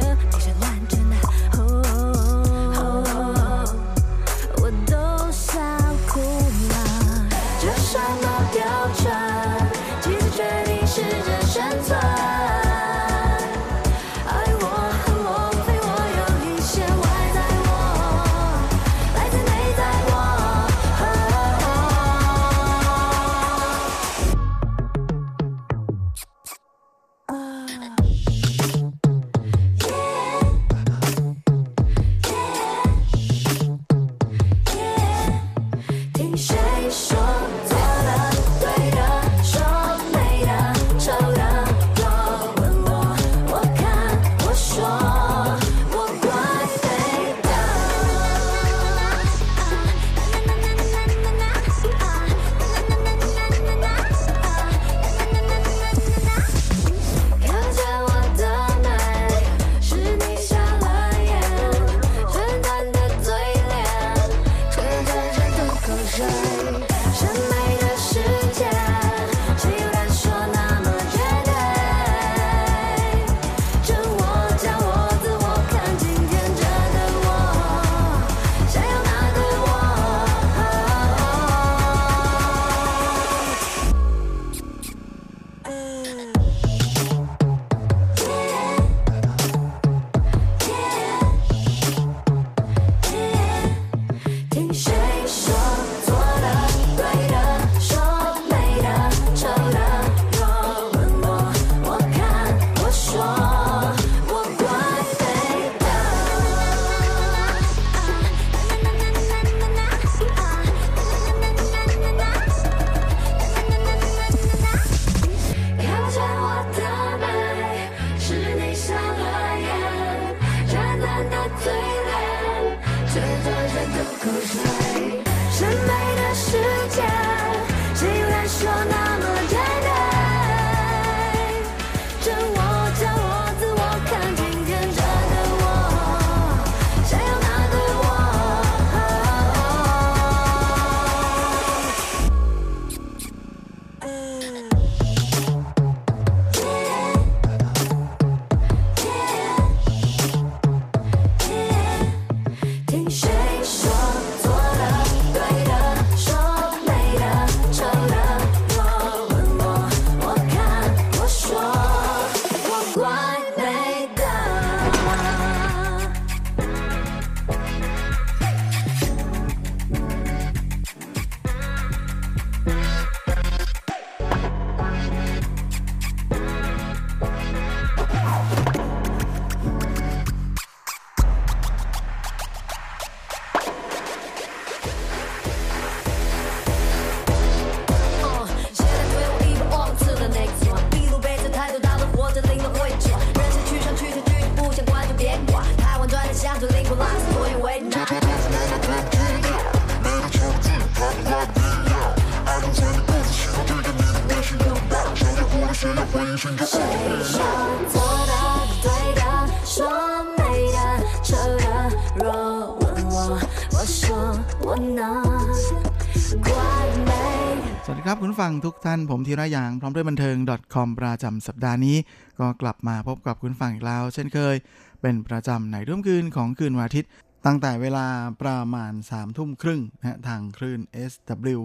สวัสดีครับคุณผู้ฟังทุกท่านผมธีระยางพร้อมด้วยบันเทิง .com ประจำสัปดาห์นี้ก็กลับมาพบกับคุณฟังอีกแล้วเช่นเคยเป็นประจำในรุ่มคืนของคืนวันอาทิตย์ตั้งแต่เวลาประมาณ 3 ทุ่มครึ่งทางคลื่น SW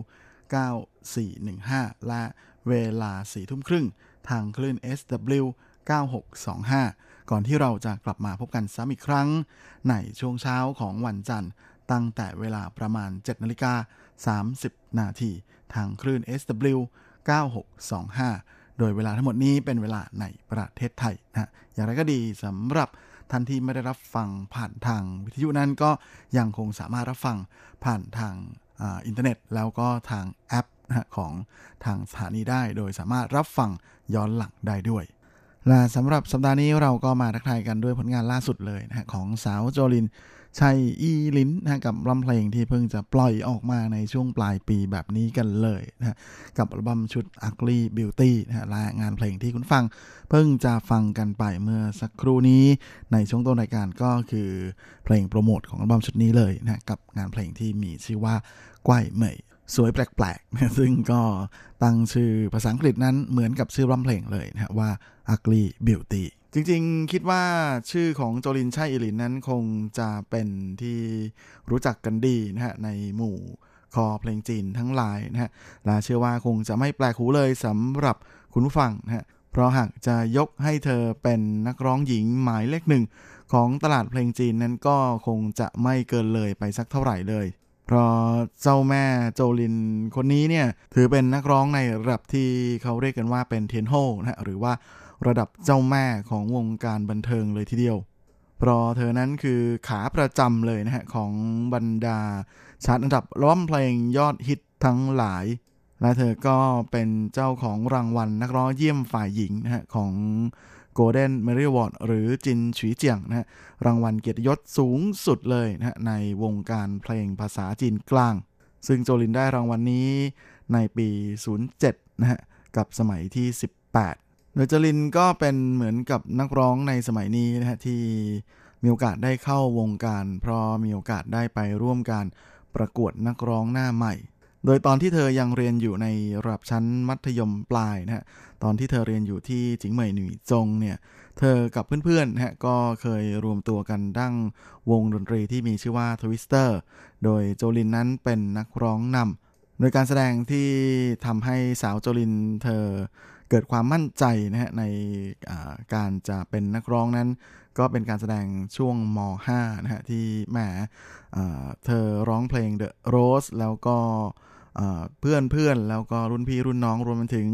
9415และเวลา 4 ทุ่มครึ่งทางคลื่น SW 9625ก่อนที่เราจะกลับมาพบกันซ้ำอีกครั้งในช่วงเช้าของวันจันทร์ตั้งแต่เวลาประมาณ 7:30 น.ทางคลื่น SW 9625โดยเวลาทั้งหมดนี้เป็นเวลาในประเทศไทยนะอย่างไรก็ดีสำหรับท่านที่ไม่ได้รับฟังผ่านทางวิทยุนั้นก็ยังคงสามารถรับฟังผ่านทางอินเทอร์เน็ตแล้วก็ทางแอปของทางสถานีได้โดยสามารถรับฟังย้อนหลังได้ด้วยและสำหรับสัปดาห์นี้เราก็มาทักทายกันด้วยผลงานล่าสุดเลยนะของสาวโจลินชัยอีลิ้นนะกับอัลบั้มเพลงที่เพิ่งจะปล่อยออกมาในช่วงปลายปีแบบนี้กันเลยนะกับอัลบั้มชุด Ugly Beauty นะและงานเพลงที่คุณฟังเพิ่งจะฟังกันไปเมื่อสักครู่นี้ในช่วงต้นรายการก็คือเพลงโปรโมทของอัลบั้มชุดนี้เลยนะกับงานเพลงที่มีชื่อว่าไกวเหมยสวยแปลกๆซึ่งก็ตั้งชื่อภาษาอังกฤษนั้นเหมือนกับชื่ออัลบั้มเพลงเลยนะว่า Ugly Beautyจริงๆคิดว่าชื่อของโจลินชัยอีลิ้นนั้นคงจะเป็นที่รู้จักกันดีนะฮะในหมู่คอเพลงจีนทั้งหลายนะฮะและเชื่อว่าคงจะไม่แปลกหูเลยสำหรับคุณผู้ฟังนะฮะเพราะหากจะยกให้เธอเป็นนักร้องหญิงหมายเลขหนึ่งของตลาดเพลงจีนนั้นก็คงจะไม่เกินเลยไปสักเท่าไหร่เลยเพราะเจ้าแม่โจลินคนนี้เนี่ยถือเป็นนักร้องในระดับที่เขาเรียกกันว่าเป็นเทียนโฮนะฮะหรือว่าระดับเจ้าแม่ของวงการบันเทิงเลยทีเดียวเพราะเธอนั้นคือขาประจำเลยนะฮะของบรรดาชาร์ตอันดับร้องเพลงยอดฮิตทั้งหลายและเธอก็เป็นเจ้าของรางวัลนักร้องเยี่ยมฝ่ายหญิงนะฮะของ Golden Melody Award หรือจินฉุยเจียงนะฮะรางวัลเกียรติยศสูงสุดเลยนะฮะในวงการเพลงภาษาจีนกลางซึ่งโจลินได้รางวัล นี้ในปี07นะฮะกับสมัยที่18โดยจลินก็เป็นเหมือนกับนักร้องในสมัยนี้นะฮะที่มีโอกาสได้เข้าวงการเพราะมีโอกาสได้ไปร่วมการประกวดนักร้องหน้าใหม่โดยตอนที่เธอยังเรียนอยู่ในระดับชั้นมัธยมปลายนะฮะตอนที่เธอเรียนอยู่ที่จิงเหมยหนุ่ยจงเนี่ยเธอกับเพื่อนๆนะฮะก็เคยรวมตัวกันตั้งวงดนตรีที่มีชื่อว่าทวิสเตอร์โดยโจลินนั้นเป็นนักร้องนำโดยการแสดงที่ทำให้สาวโจลินเธอเกิดความมั่นใจนะฮะในการจะเป็นนักร้องนั้นก็เป็นการแสดงช่วงม.5 นะฮะที่แหมเธอร้องเพลง The Rose แล้วก็เพื่อนๆแล้วก็รุ่นพี่รุ่นน้องรวมไปถึง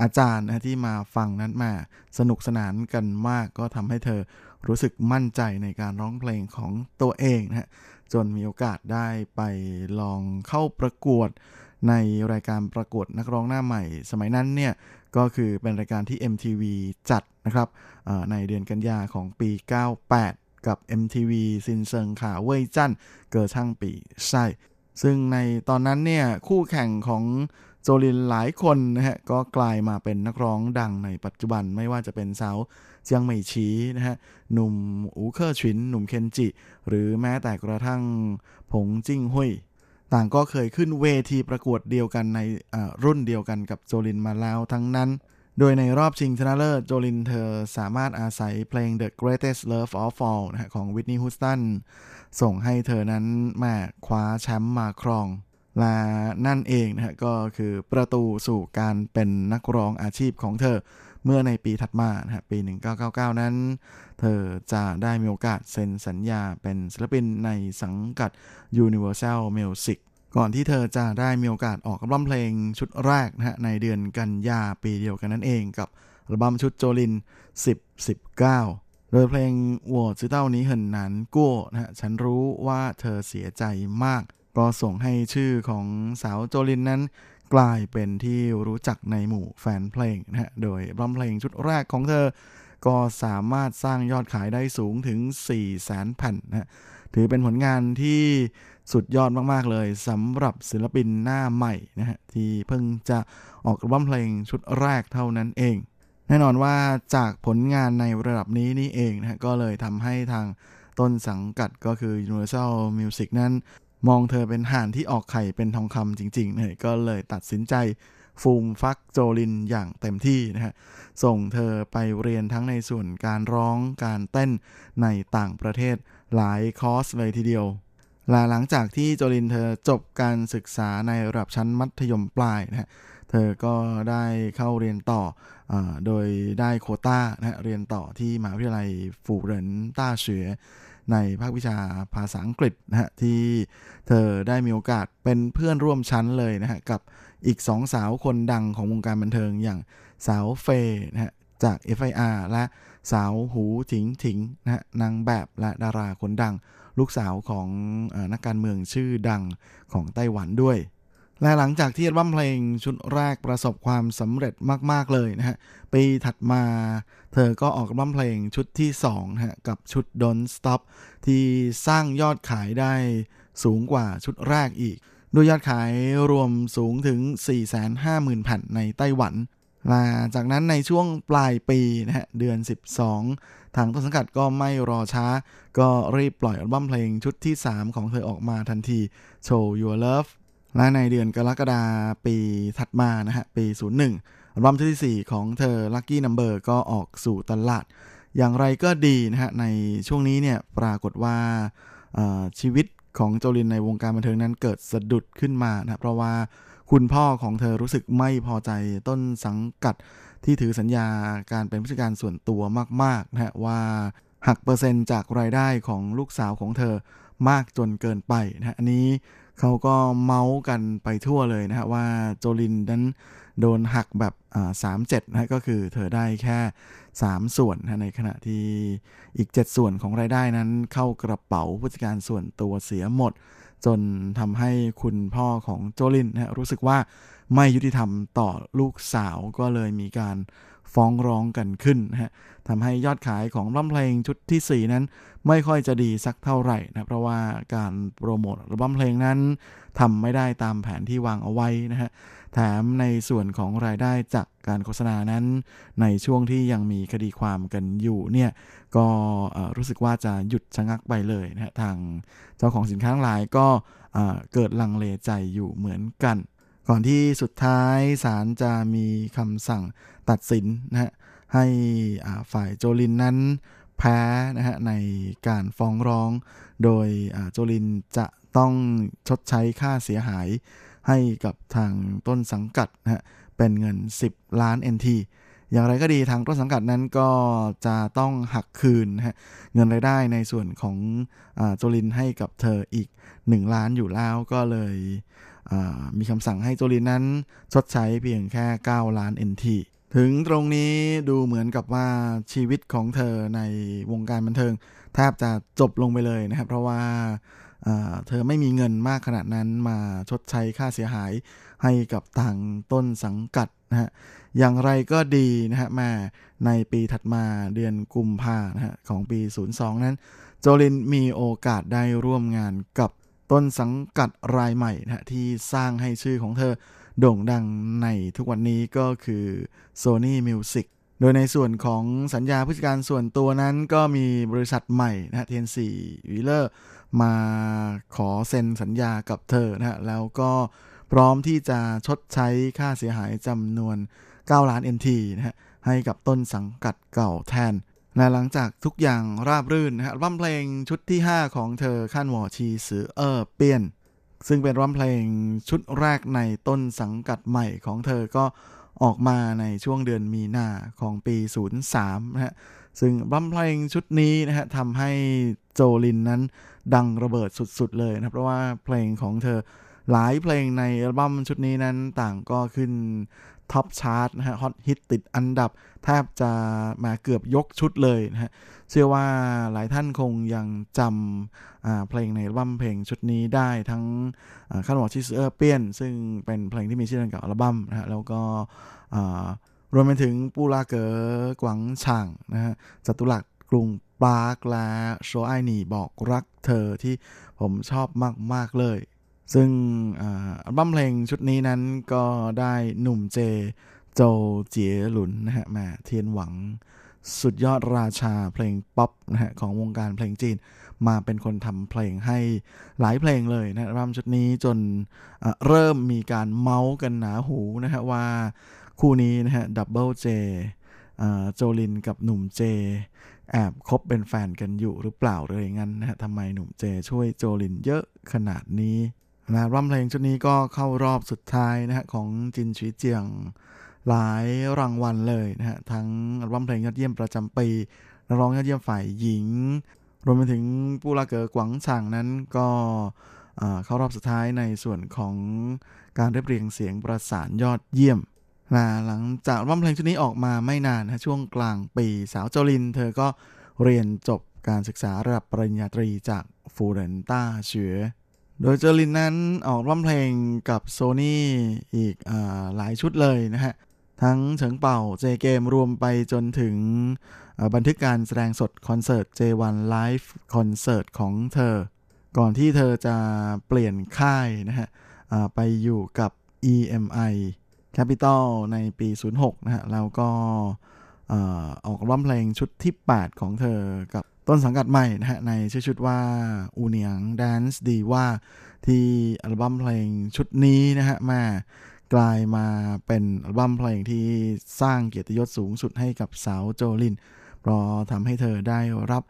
อาจารย์นะที่มาฟังนั้นมาสนุกสนานกันมากก็ทำให้เธอรู้สึกมั่นใจในการร้องเพลงของตัวเองนะฮะจนมีโอกาสได้ไปลองเข้าประกวดในรายการประกวดนักร้องหน้าใหม่สมัยนั้นเนี่ยก็คือเป็นรายการที่ MTV จัดนะครับในเดือนกันยาของปี98กับ MTV ซินเซิงขาเว่ยจั่นเกอช่างปีใช่ซึ่งในตอนนั้นเนี่ยคู่แข่งของโจลินหลายคนนะฮะก็กลายมาเป็นนักร้องดังในปัจจุบันไม่ว่าจะเป็นสาวเจียงเหมยฉีนะฮะหนุ่มอูเคอชินหนุ่มเคนจิหรือแม้แต่กระทั่งผงจิ้งหุยต่างก็เคยขึ้นเวทีประกวดเดียวกันในรุ่นเดียวกันกับโจลินมาแล้วทั้งนั้นโดยในรอบชิงชนะเลิศโจลินเธอสามารถอาศัยเพลง The Greatest Love of All นะฮะของวิทนีย์ฮูสตันส่งให้เธอนั้นมาคว้าแชมป์มาครองและนั่นเองนะฮะก็คือประตูสู่การเป็นนักร้องอาชีพของเธอเมื่อในปีถัดมานะฮะปี1999นั้นเธอจะได้มีโอกาสเซ็นสัญญาเป็นศิลปินในสังกัด Universal Music ก่อนที่เธอจะได้มีโอกาสออกอัลบั้มเพลงชุดแรกนะฮะในเดือนกันยาปีเดียวกันนั่นเองกับอัลบั้มชุดโจลิน1019โดยเพลงวัวจื้อเต้านี้เหินหนานกั่วนะฮะฉันรู้ว่าเธอเสียใจมากก็ส่งให้ชื่อของสาวโจลินนั้นกลายเป็นที่รู้จักในหมู่แฟนเพลงนะฮะโดยอัลบั้มเพลงชุดแรกของเธอก็สามารถสร้างยอดขายได้สูงถึง 400,000 แผ่นนะฮะถือเป็นผลงานที่สุดยอดมากๆเลยสำหรับศิลปินหน้าใหม่นะฮะที่เพิ่งจะออกอัลบั้มเพลงชุดแรกเท่านั้นเองแน่นอนว่าจากผลงานในระดับนี้นี่เองนะฮะก็เลยทำให้ทางต้นสังกัดก็คือ Universal Music นั้น มองเธอเป็นห่านที่ออกไข่เป็นทองคำจริงๆนะก็เลยตัดสินใจฟูมฟักโจลินอย่างเต็มที่นะฮะส่งเธอไปเรียนทั้งในส่วนการร้องการเต้นในต่างประเทศหลายคอร์สเลยทีเดียวหลังจากที่โจลินเธอจบการศึกษาในระดับชั้นมัธยมปลายนะฮะเธอก็ได้เข้าเรียนต่อโดยได้โควต้านะฮะเรียนต่อที่มหาวิทยาลัยฝูเหรินต้าเฉือในภาควิชาภาษาอังกฤษนะฮะที่เธอได้มีโอกาสเป็นเพื่อนร่วมชั้นเลยนะฮะกับอีก2สาวคนดังของวงการบันเทิงอย่างสาวเฟย์นะฮะจาก FIR และสาวหูถิงถิงนะฮะนางแบบและดาราคนดังลูกสาวของนักการเมืองชื่อดังของไต้หวันด้วยและหลังจากที่อัลบั้มเพลงชุดแรกประสบความสำเร็จมากๆเลยนะฮะปีถัดมาเธอก็ออกอัลบั้มเพลงชุดที่2นะฮะกับชุด Don't Stop ที่สร้างยอดขายได้สูงกว่าชุดแรกอีกโดยยอดขายรวมสูงถึง 450,000 แผ่นในไต้หวันและจากนั้นในช่วงปลายปีนะฮะเดือน12ทางต้นสังกัดก็ไม่รอช้าก็รีบปล่อยอัลบั้มเพลงชุดที่3ของเธอออกมาทันที Show Your Love และในเดือนกรกฎาคมปีถัดมานะฮะปี01อัลบั้มชุดที่4ของเธอ Lucky Number ก็ออกสู่ตลาดอย่างไรก็ดีนะฮะในช่วงนี้เนี่ยปรากฏว่าชีวิตของโจลินในวงการบันเทิงนั้นเกิดสะดุดขึ้นมานะเพราะว่าคุณพ่อของเธอรู้สึกไม่พอใจต้นสังกัดที่ถือสัญญาการเป็นผู้จัดการส่วนตัวมากๆนะฮะว่าหักเปอร์เซ็นต์จากรายได้ของลูกสาวของเธอมากจนเกินไปนะฮะอันนี้เขาก็เมาส์กันไปทั่วเลยนะฮะว่าโจลินนั้นโดนหักแบบ37นะฮะก็คือเธอได้แค่3ส่วนนะในขณะที่อีก7ส่วนของรายได้นั้นเข้ากระเป๋าผู้จัดการส่วนตัวเสียหมดจนทำให้คุณพ่อของโจลินนะฮะรู้สึกว่าไม่ยุติธรรมต่อลูกสาวก็เลยมีการฟ้องร้องกันขึ้นนะฮะทำให้ยอดขายของอัลบั้มเพลงชุดที่4นั้นไม่ค่อยจะดีสักเท่าไหร่นะเพราะว่าการโปรโมทอัลบั้มเพลงนั้นทำไม่ได้ตามแผนที่วางเอาไว้นะฮะแถมในส่วนของรายได้จากการโฆษณานั้นในช่วงที่ยังมีคดีความกันอยู่เนี่ยก็รู้สึกว่าจะหยุดชะงักไปเลยนะฮะทางเจ้าของสินค้าทั้งหลายก็เกิดลังเลใจอยู่เหมือนกันก่อนที่สุดท้ายศาลจะมีคำสั่งตัดสินนะฮะให้ฝ่ายโจลินนั้นแพ้นะฮะในการฟ้องร้องโดยโจลินจะต้องชดใช้ค่าเสียหายให้กับทางต้นสังกัดนะฮะเป็นเงิน10ล้าน NT อย่างไรก็ดีทางต้นสังกัดนั้นก็จะต้องหักคืนนะฮะเงินรายได้ในส่วนของโจลินให้กับเธออีก1ล้านอยู่แล้วก็เลยมีคำสั่งให้โจลินนั้นชดใช้เพียงแค่9ล้าน NT ถึงตรงนี้ดูเหมือนกับว่าชีวิตของเธอในวงการบันเทิงแทบจะจบลงไปเลยนะครับเพราะว่าเธอไม่มีเงินมากขนาดนั้นมาชดใช้ค่าเสียหายให้กับทางต้นสังกัดนะฮะอย่างไรก็ดีนะฮะมาในปีถัดมาเดือนกุมภาพันธ์นะฮะของปี02นั้นโจลินมีโอกาสได้ร่วมงานกับต้นสังกัดรายใหม่นะฮะที่สร้างให้ชื่อของเธอโด่งดังในทุกวันนี้ก็คือ Sony Music โดยในส่วนของสัญญาผู้จัดการส่วนตัวนั้นก็มีบริษัทใหม่นะฮะ TNC Wheeler มาขอเซ็นสัญญากับเธอนะฮะแล้วก็พร้อมที่จะชดใช้ค่าเสียหายจำนวน9ล้าน NT นะฮะให้กับต้นสังกัดเก่าแทนและหลังจากทุกอย่างราบรื่นนะฮะอัลบั้มเพลงชุดที่5ของเธอขั้นหวอชีซือเปียนซึ่งเป็นอัลบั้มเพลงชุดแรกในต้นสังกัดใหม่ของเธอก็ออกมาในช่วงเดือนมีนาของปี03นะฮะซึ่งอัลบั้มเพลงชุดนี้นะฮะทำให้โจลินนั้นดังระเบิดสุดๆเลยนะเพราะว่าเพลงของเธอหลายเพลงในอัลบั้มชุดนี้นั้นต่างก็ขึ้นท็อปชาร์ตนะฮะฮอตฮิตติดอันดับแทบจะมาเกือบยกชุดเลยนะฮะเชื่อว่าหลายท่านคงยังจำเพลงในอัลบั้มเพลงชุดนี้ได้ทั้งขั้นหวอชีซเออเปี้ยนซึ่งเป็นเพลงที่มีชื่อเดียวกับอัลบั้มนะฮะแล้วก็รวมไปถึงปูลาเก๋อกวังช่างนะฮะจตุรัสกรุงปรากและโชไอหนีบอกรักเธอที่ผมชอบมากๆเลยซึ่งอัลบั้มเพลงชุดนี้นั้นก็ได้หนุ่มเจโจเจี๋ยหลุนนะฮะมาเทียนหวัง สุดยอดราชาเพลงป๊อปนะฮะของวงการเพลงจีนมาเป็นคนทำเพลงให้หลายเพลงเลยนะอัลบั้มชุดนี้จนเริ่มมีการเมาส์กันหนาหูนะฮะว่าคู่นี้นะฮะดับเบิลเจโจลินกับหนุ่มเจแอบคบเป็นแฟนกันอยู่หรือเปล่าเลยงั้นนะฮะทำไมหนุ่มเจช่วยโจลินเยอะขนาดนี้นะอัลบั้มเพลงชุดนี้ก็เข้ารอบสุดท้ายนะฮะของจินชุยเจียงหลายรางวัลเลยนะฮะทั้งอัลบั้มเพลงยอดเยี่ยมประจำปีนักร้องยอดเยี่ยมฝ่ายหญิงรวมไปถึงปูลาเก๋อกวังฉางนั้นก็เข้ารอบสุดท้ายในส่วนของการเรียบเรียงเสียงประสานยอดเยี่ยมนะหลังจากอัลบั้มเพลงชุดนี้ออกมาไม่นานนะช่วงกลางปีสาวโจลินเธอก็เรียนจบการศึกษาระดับปริญญาตรีจากฟูเรนต้าเฉือโดยโจลินนั้นออกอัลบั้มเพลงกับ Sony อีกหลายชุดเลยนะฮะทั้งเฉิงเป่า J Game รวมไปจนถึงบันทึกการแสดงสดคอนเสิร์ต J1 Live คอนเสิร์ตของเธอก่อนที่เธอจะเปลี่ยนค่ายนะฮะไปอยู่กับ EMI Capital ในปี 06 นะฮะแล้วก็ออกอัลบั้มเพลงชุดที่ 8 ของเธอกับต้นสังกัดใหม่นะฮะในชื่อชุดว่าอูเนียง Dance ดีว่าที่อัลบั้มเพลงชุดนี้นะฮะมากลายมาเป็นอัลบั้มเพลงที่สร้างเกียรติยศสูงสุดให้กับสาวโจลินเพราะทำให้เธอได้รับ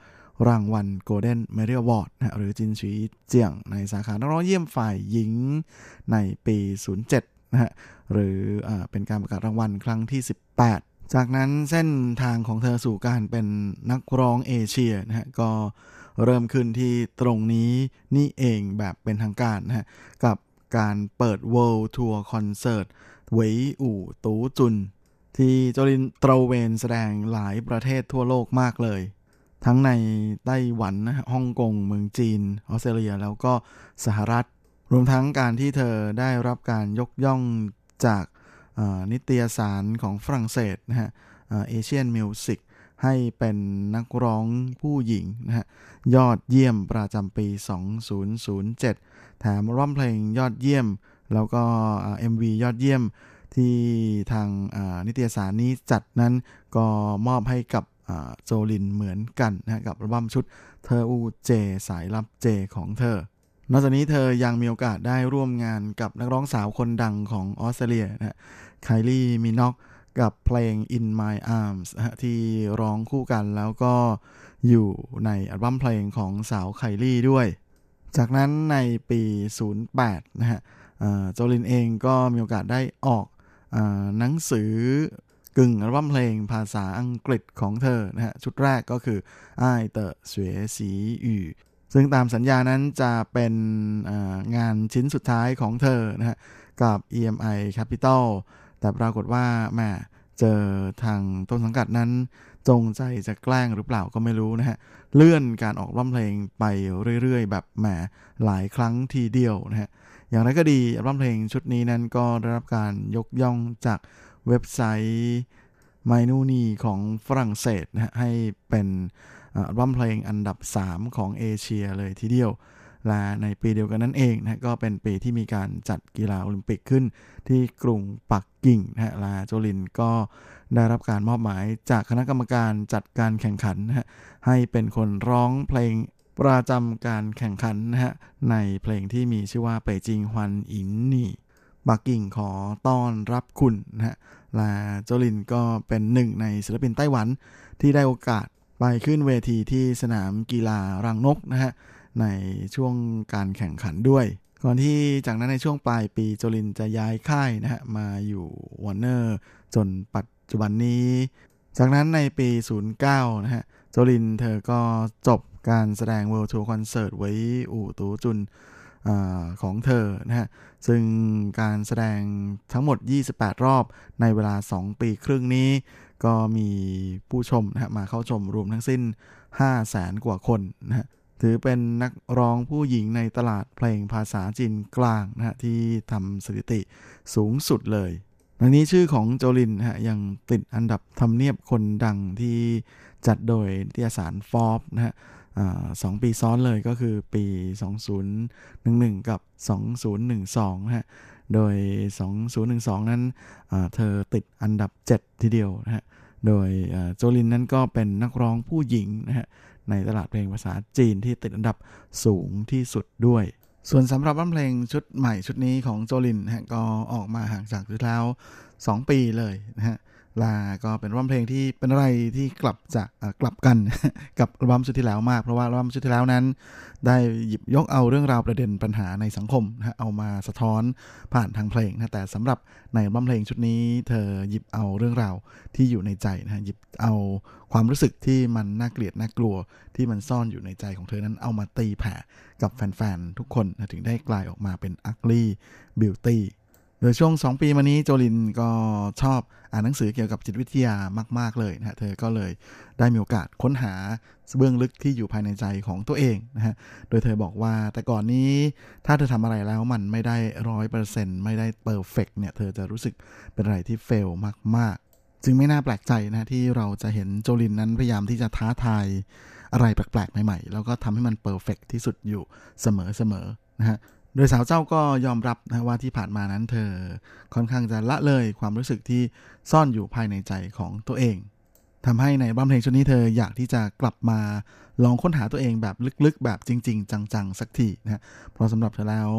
รางวัล Golden Melody Award นะหรือจินชุยเจียงในสาขานักร้องเยี่ยมฝ่ายหญิงในปี 07 นะฮะหรือเป็นการประกาศรางวัลครั้งที่ 18 จากนั้นเส้นทางของเธอสู่การเป็นนักร้องเอเชียนะฮะก็เริ่มขึ้นที่ตรงนี้นี่เองแบบเป็นทางการนะฮะกับการเปิด World Tour Concert เหวยอู่ตูจุนที่โจลินตระเวนแสดงหลายประเทศทั่วโลกมากเลยทั้งในไต้หวันฮ่องกงเมืองจีนออสเตรเลียแล้วก็สหรัฐรวมทั้งการที่เธอได้รับการยกย่องจากนิตยสารของฝรั่งเศสนะฮะ Asian Music ให้เป็นนักร้องผู้หญิงนะฮะยอดเยี่ยมประจำปี 2007แถมร้องเพลงยอดเยี่ยมแล้วก็ MV ยอดเยี่ยมที่ทางนิตยสารนี้จัดนั้นก็มอบให้กับโจลินเหมือนกันนะกับอัลบั้มชุดเธออูเจสายลับเจของเธอนอกจากนี้เธอยังมีโอกาสได้ร่วมงานกับนักร้องสาวคนดังของออสเตรเลียนะไคลี่มินอกกับเพลง In My Arms ที่ร้องคู่กันแล้วก็อยู่ในอัลบั้มเพลงของสาวไคลี่ด้วยจากนั้นในปี 08 นะฮะโจลินเองก็มีโอกาสได้ออกหนังสือกึ่งอัลบั้มเพลงภาษาอังกฤษของเธอนะฮะชุดแรกก็คืออ้ายเต๋อเสวสีอยู่ซึ่งตามสัญญานั้นจะเป็นงานชิ้นสุดท้ายของเธอนะฮะกับ EMI Capital แต่ปรากฏว่าแหมเจอทางต้นสังกัดนั้นจงใจจะแกล้งหรือเปล่าก็ไม่รู้นะฮะเลื่อนการออกอัลบั้มเพลงไปเรื่อยๆแบบแหมหลายครั้งทีเดียวนะฮะอย่างไรก็ดีอัลบั้มเพลงชุดนี้นั้นก็ได้รับการยกย่องจากเว็บไซต์ไมนูนีของฝรั่งเศสนะฮะให้เป็นอัลบั้มเพลงอันดับ 3 ของเอเชียเลยทีเดียวและในปีเดียวกันนั่นเองนะก็เป็นปีที่มีการจัดกีฬาโอลิมปิกขึ้นที่กรุงปักกิ่งนะและโจลินก็ได้รับการมอบหมายจากคณะกรรมการจัดการแข่งขันนะฮะให้เป็นคนร้องเพลงประจำการแข่งขันนะฮะในเพลงที่มีชื่อว่าเป่ยจิงฮวันอินนี่ปักกิ่งขอต้อนรับคุณนะฮะและโจลินก็เป็นหนึ่งในศิลปินไต้หวันที่ได้โอกาสไปขึ้นเวทีที่สนามกีฬารังนกนะฮะในช่วงการแข่งขันด้วยก่อนที่จากนั้นในช่วงปลายปีโจลินจะย้ายค่ายนะฮะมาอยู่ Warner จนปัจจุบันนี้จากนั้นในปี 09 นะฮะโจลินเธอก็จบการแสดง World Tour Concert ไว้อู่ตูจุนของเธอนะฮะซึ่งการแสดงทั้งหมด28รอบในเวลา2ปีครึ่งนี้ก็มีผู้ชมนะฮะมาเข้าชมรวมทั้งสิ้น 500,000 กว่าคนนะฮะถือเป็นนักร้องผู้หญิงในตลาดเพลงภาษาจีนกลางนะฮะที่ทำสถิติสูงสุดเลยทั้งนี้ชื่อของโจลินนะฮะยังติดอันดับทำเนียบคนดังที่จัดโดยนิตยสาร Forbes นะฮะ2 ปีซ้อนเลยก็คือปี 2011 กับ 2012 นะฮะโดย 2012 นั้นเธอติดอันดับ 7 ทีเดียวนะฮะ โดยโจลินนั้นก็เป็นนักร้องผู้หญิงนะฮะในตลาดเพลงภาษาจีนที่ติดอันดับสูงที่สุดด้วยส่วนสำหรับอัลบั้มเพลงชุดใหม่ชุดนี้ของโจลินนะฮะก็ออกมาห่างจากชุดแล้ว2ปีเลยนะฮะลาก็เป็นอัลบั้มเพลงที่เป็นอะไรที่กลับกัน กับอัลบั้มชุดที่แล้วมากเพราะว่าอัลบั้มชุดที่แล้วนั้นได้หยิบยกเอาเรื่องราวประเด็นปัญหาในสังคมนะเอามาสะท้อนผ่านทางเพลงนะแต่สำหรับในอัลบั้มเพลงชุดนี้เธอหยิบเอาเรื่องราวที่อยู่ในใจนะหยิบเอาความรู้สึกที่มันน่าเกลียดน่ากลัวที่มันซ่อนอยู่ในใจของเธอนั้นเอามาตีแผ่กับแฟนๆทุกคนนะถึงได้กลายออกมาเป็น Ugly Beautyโดยช่วง2ปีมานี้โจลินก็ชอบอ่านหนังสือเกี่ยวกับจิตวิทยามากๆเลยนะฮะเธอก็เลยได้มีโอกาสค้นหาเบื้องลึกที่อยู่ภายในใจของตัวเองนะฮะโดยเธอบอกว่าแต่ก่อนนี้ถ้าเธอทำอะไรแล้วมันไม่ได้ 100% ไม่ได้เพอร์เฟคเนี่ยเธอจะรู้สึกเป็นอะไรที่เฟลมากๆจึงไม่น่าแปลกใจนะที่เราจะเห็นโจลินนั้นพยายามที่จะท้าทายอะไรแปลกๆใหม่ๆแล้วก็ทำให้มันเพอร์เฟคที่สุดอยู่เสมอๆนะฮะโดยสาวเจ้าก็ยอมรับนะว่าที่ผ่านมานั้นเธอค่อนข้างจะละเลยความรู้สึกที่ซ่อนอยู่ภายในใจของตัวเองทำให้ในอัลบั้มเพลงชุดนี้เธออยากที่จะกลับมาลองค้นหาตัวเองแบบลึกๆแบบจริงๆจังๆสักทีนะเพราะสำหรับเธอแล้ว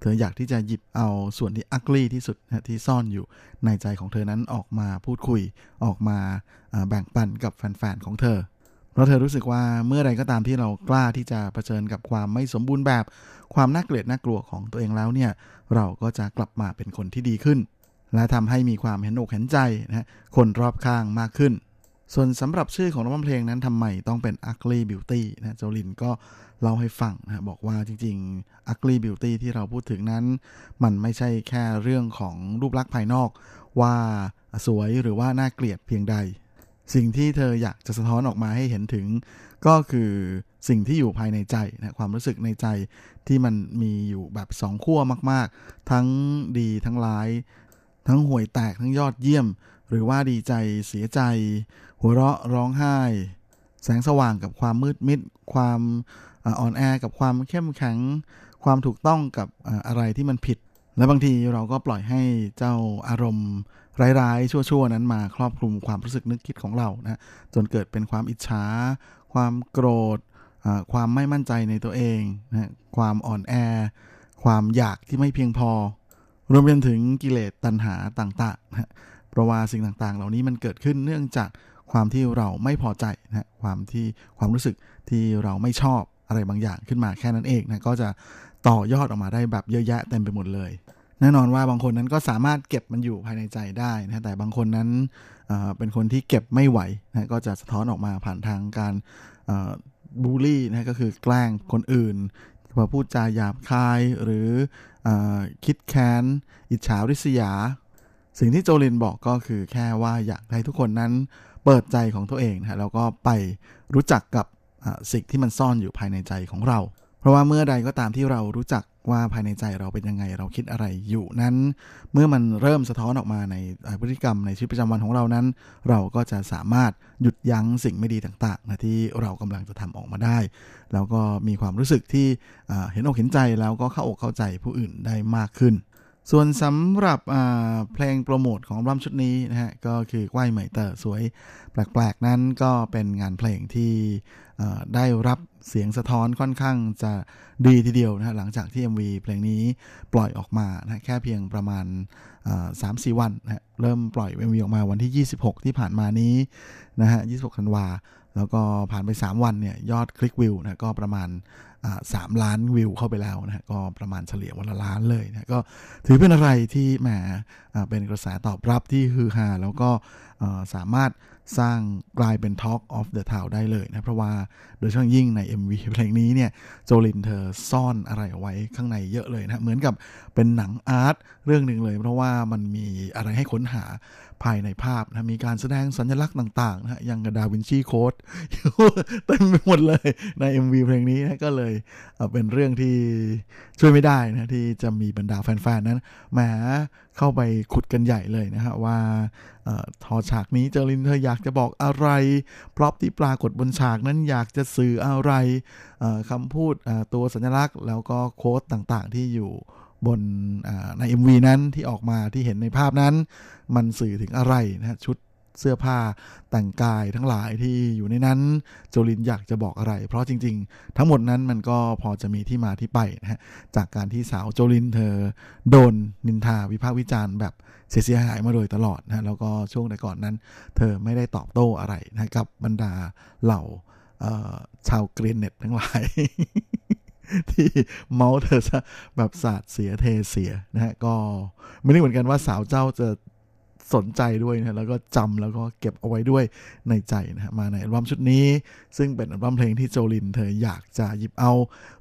เธออยากที่จะหยิบเอาส่วนที่อักลี่ที่สุดนะที่ซ่อนอยู่ในใจของเธอนั้นออกมาพูดคุยออกมาแบ่งปันกับแฟนๆของเธอเพราะเธอรู้สึกว่าเมื่อใดก็ตามที่เรากล้าที่จะเผชิญกับความไม่สมบูรณ์แบบความน่าเกลียดน่ากลัวของตัวเองแล้วเนี่ยเราก็จะกลับมาเป็นคนที่ดีขึ้นและทำให้มีความเห็นอกเห็นใจนะคนรอบข้างมากขึ้นส่วนสำหรับชื่อของอัลบั้มเพลงนั้นทำไมต้องเป็น Ugly Beauty นะโจลินก็เล่าให้ฟังนะบอกว่าจริงๆ Ugly Beauty ที่เราพูดถึงนั้นมันไม่ใช่แค่เรื่องของรูปลักษณ์ภายนอกว่าสวยหรือว่าน่าเกลียดเพียงใดสิ่งที่เธออยากจะสะท้อนออกมาให้เห็นถึงก็คือสิ่งที่อยู่ภายในใจนะความรู้สึกในใจที่มันมีอยู่แบบสองขั้วมากๆทั้งดีทั้งร้ายทั้งห่วยแตกทั้งยอดเยี่ยมหรือว่าดีใจเสียใจหัวเราะร้องไห้แสงสว่างกับความมืดมิดความอ่อนแอกับความเข้มแข็งความถูกต้องกับอะไรที่มันผิดและบางทีเราก็ปล่อยให้เจ้าอารมณ์ร้ายๆชั่วๆนั้นมาครอบคลุมความรู้สึกนึกคิดของเรานะจนเกิดเป็นความอิจฉาความโกรธความไม่มั่นใจในตัวเองนะความอ่อนแอความอยากที่ไม่เพียงพอรวมไปถึงกิเลสตัณหาต่างๆนะเพราะว่าสิ่งต่างๆเหล่านี้มันเกิดขึ้นเนื่องจากความที่เราไม่พอใจนะความรู้สึกที่เราไม่ชอบอะไรบางอย่างขึ้นมาแค่นั้นเองนะก็จะต่อยอดออกมาได้แบบเยอะแยะเต็มไปหมดเลยแน่นอนว่าบางคนนั้นก็สามารถเก็บมันอยู่ภายในใจได้นะแต่บางคนนั้นเป็นคนที่เก็บไม่ไหวนะก็จะสะท้อนออกมาผ่านทางการบูลลี่นะก็คือแกล้งคนอื่นพูดจาหยาบคายหรือคิดแค้นอิจฉาริษยาสิ่งที่โจลินบอกก็คือแค่ว่าอยากให้ทุกคนนั้นเปิดใจของตัวเองนะแล้วก็ไปรู้จักกับสิ่งที่มันซ่อนอยู่ภายในใจของเราเพราะว่าเมื่อใดก็ตามที่เรารู้จักว่าภายในใจเราเป็นยังไงเราคิดอะไรอยู่นั้นเมื่อมันเริ่มสะท้อนออกมาในพฤติกรรมในชีวิตประจำวันของเรานั้นเราก็จะสามารถหยุดยั้งสิ่งไม่ดีต่างๆนะที่เรากำลังจะทำออกมาได้แล้วก็มีความรู้สึกที่เห็นอกเห็นใจแล้วก็เข้าอกเข้าใจผู้อื่นได้มากขึ้นส่วนสำหรับเพลงโปรโมทของอัลบั้มชุดนี้นะฮะก็คือไกว้เหมยเต๋อสวยแปลกๆนั้นก็เป็นงานเพลงที่ได้รับเสียงสะท้อนค่อนข้างจะดีทีเดียวนะฮะหลังจากที่ MV เพลงนี้ปล่อยออกมานะแค่เพียงประมาณ 3-4 วันนะเริ่มปล่อย MV ออกมาวันที่26ที่ผ่านมานี้นะฮะ26ธันวาแล้วก็ผ่านไป3วันเนี่ยยอดคลิกวิวนะก็ประมาณ3ล้านวิวเข้าไปแล้วนะก็ประมาณเฉลี่ยวันละล้านเลยนะก็ถือเป็นอะไรที่แหมเป็นกระแสตอบรับที่ฮือฮาแล้วก็สามารถสร้างกลายเป็น Talk of the Town ได้เลยนะเพราะว่าโดยเฉพาะยิ่งใน MV เพลงนี้เนี่ยโจลินเธอซ่อนอะไรเอาไว้ข้างในเยอะเลยนะเหมือนกับเป็นหนังอาร์ตเรื่องนึงเลยเพราะว่ามันมีอะไรให้ค้นหาภายในภาพนะมีการแสดงสัญลักษณ์ต่างๆนะอย่างกับดาวินชีโค้ดเต็มไปหมดเลยใน MV เพลงนี้นะก็เลยเป็นเรื่องที่ช่วยไม่ได้นะที่จะมีบรรดาแฟนๆนั้นแหมเข้าไปขุดกันใหญ่เลยนะฮะว่าทอฉากนี้เจอลินเธออยากจะบอกอะไรพร็อพที่ปรากฏบนฉากนั้นอยากจะสื่ออะไรคำพูดตัวสัญลักษณ์แล้วก็โค้ดต่างๆที่อยู่บนใน MV นั้นที่ออกมาที่เห็นในภาพนั้นมันสื่อถึงอะไรนะชุด เสื้อผ้าแต่งกายทั้งหลายที่อยู่ในนั้นโจลินอยากจะบอกอะไรเพราะจริงๆทั้งหมดนั้นมันก็พอจะมีที่มาที่ไปนะฮะจากการที่สาวโจลินเธอโดนนินทาวิพากษ์วิจารณ์แบบเสียหายมาโดยตลอดนะแล้วก็ช่วงแต่ก่อนนั้นเธอไม่ได้ตอบโต้อะไรนะกับบรรดาเหล่าชาวกรีนเน็ตทั้งหลาย ที่เมาเธอซะแบบสาดเสียเทเสียนะฮะก็ไม่นึกเหมือนกันว่าสาวเจ้าจะสนใจด้วยนะแล้วก็จำแล้วก็เก็บเอาไว้ด้วยในใจนะฮะมาในอัลบั้มชุดนี้ซึ่งเป็นอัลบั้มเพลงที่โจลินเธออยากจะหยิบเอา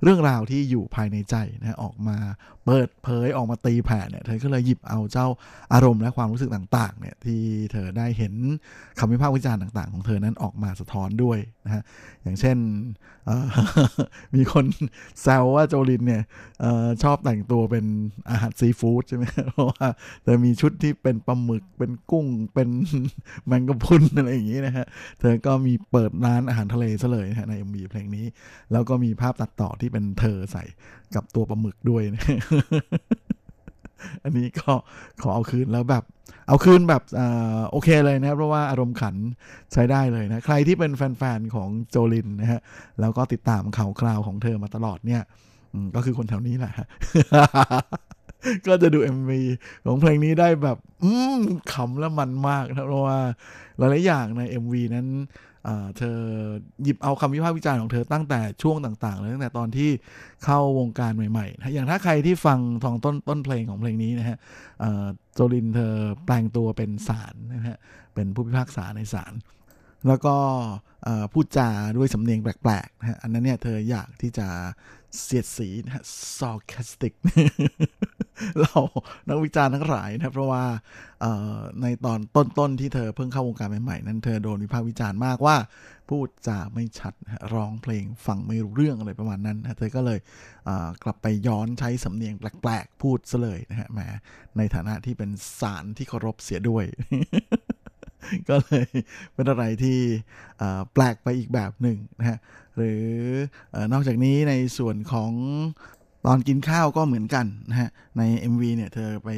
เรื่องราวที่อยู่ภายในใจนะออกมาเปิดเผยออกมาตีแผ่เนี่ยเธอก็เลยหยิบเอาเจ้าอารมณ์และความรู้สึกต่างๆเนี่ยที่เธอได้เห็นคำวิพากษ์วิจารณ์ต่างๆของเธอนั้นออกมาสะท้อนด้วยนะฮะอย่างเช่นมีคนแซวว่าโจลินเนี่ยชอบแต่งตัวเป็นอาหารซีฟู้ดใช่ไหมเพราะว่าเธอมีชุดที่เป็นปลาหมึกเป็นกุ้งเป็นแมงกะพรุนอะไรอย่างนี้นะฮะเธอก็มีเปิดร้านอาหารทะเลซะเลยนะฮะใน MV เพลงนี้แล้วก็มีภาพตัดต่อที่เป็นเธอใส่กับตัวปลาหมึกด้วยนะอันนี้ก็ขอเอาคืนแล้วแบบเอาคืนแบบโอเคเลยนะเพราะว่าอารมณ์ขันใช้ได้เลยนะใครที่เป็นแฟนๆของโจลินนะฮะแล้วก็ติดตามข่าวคราวของเธอมาตลอดเนี่ยก็คือคนแถวนี้แหละ ก็จะดู MV ของเพลงนี้ได้แบบขำและมันมากนะเพราะว่าหลายๆอย่างใน MV นั้นเธอหยิบเอาคำวิพากษ์วิจารณ์ของเธอตั้งแต่ช่วงต่างๆเลยตั้งแต่ตอนที่เข้าวงการใหม่ๆอย่างถ้าใครที่ฟังทองต้นเพลงของเพลงนี้นะฮะโจลินเธอแปลงตัวเป็นศาลนะฮะเป็นผู้พิพากษาในศาลแล้วก็พูดจาด้วยสำเนียงแปลกๆนะฮะอันนั้นเนี่ยเธออยากที่จะเสียดสีนะฮะ sarcastic เรานักวิจารณ์ทั้งหลายนะเพราะว่าในตอนต้นที่เธอเพิ่งเข้าวงการใหม่ๆนั้นเธอโดนวิพากษ์วิจารณ์มากว่าพูดจาไม่ชัดร้องเพลงฟังไม่รู้เรื่องอะไรประมาณนั้นนะเธอก็เลยกลับไปย้อนใช้สำเนียงแปลกๆพูดซะเลยนะฮะแหมในฐานะที่เป็นศาลที่เคารพเสียด้วย ก็เลยเป็นอะไรที่แปลกไปอีกแบบหนึ่งนะฮะหรือนอกจากนี้ในส่วนของตอนกินข้าวก็เหมือนกันนะฮะใน MV เนี่ยเธอไป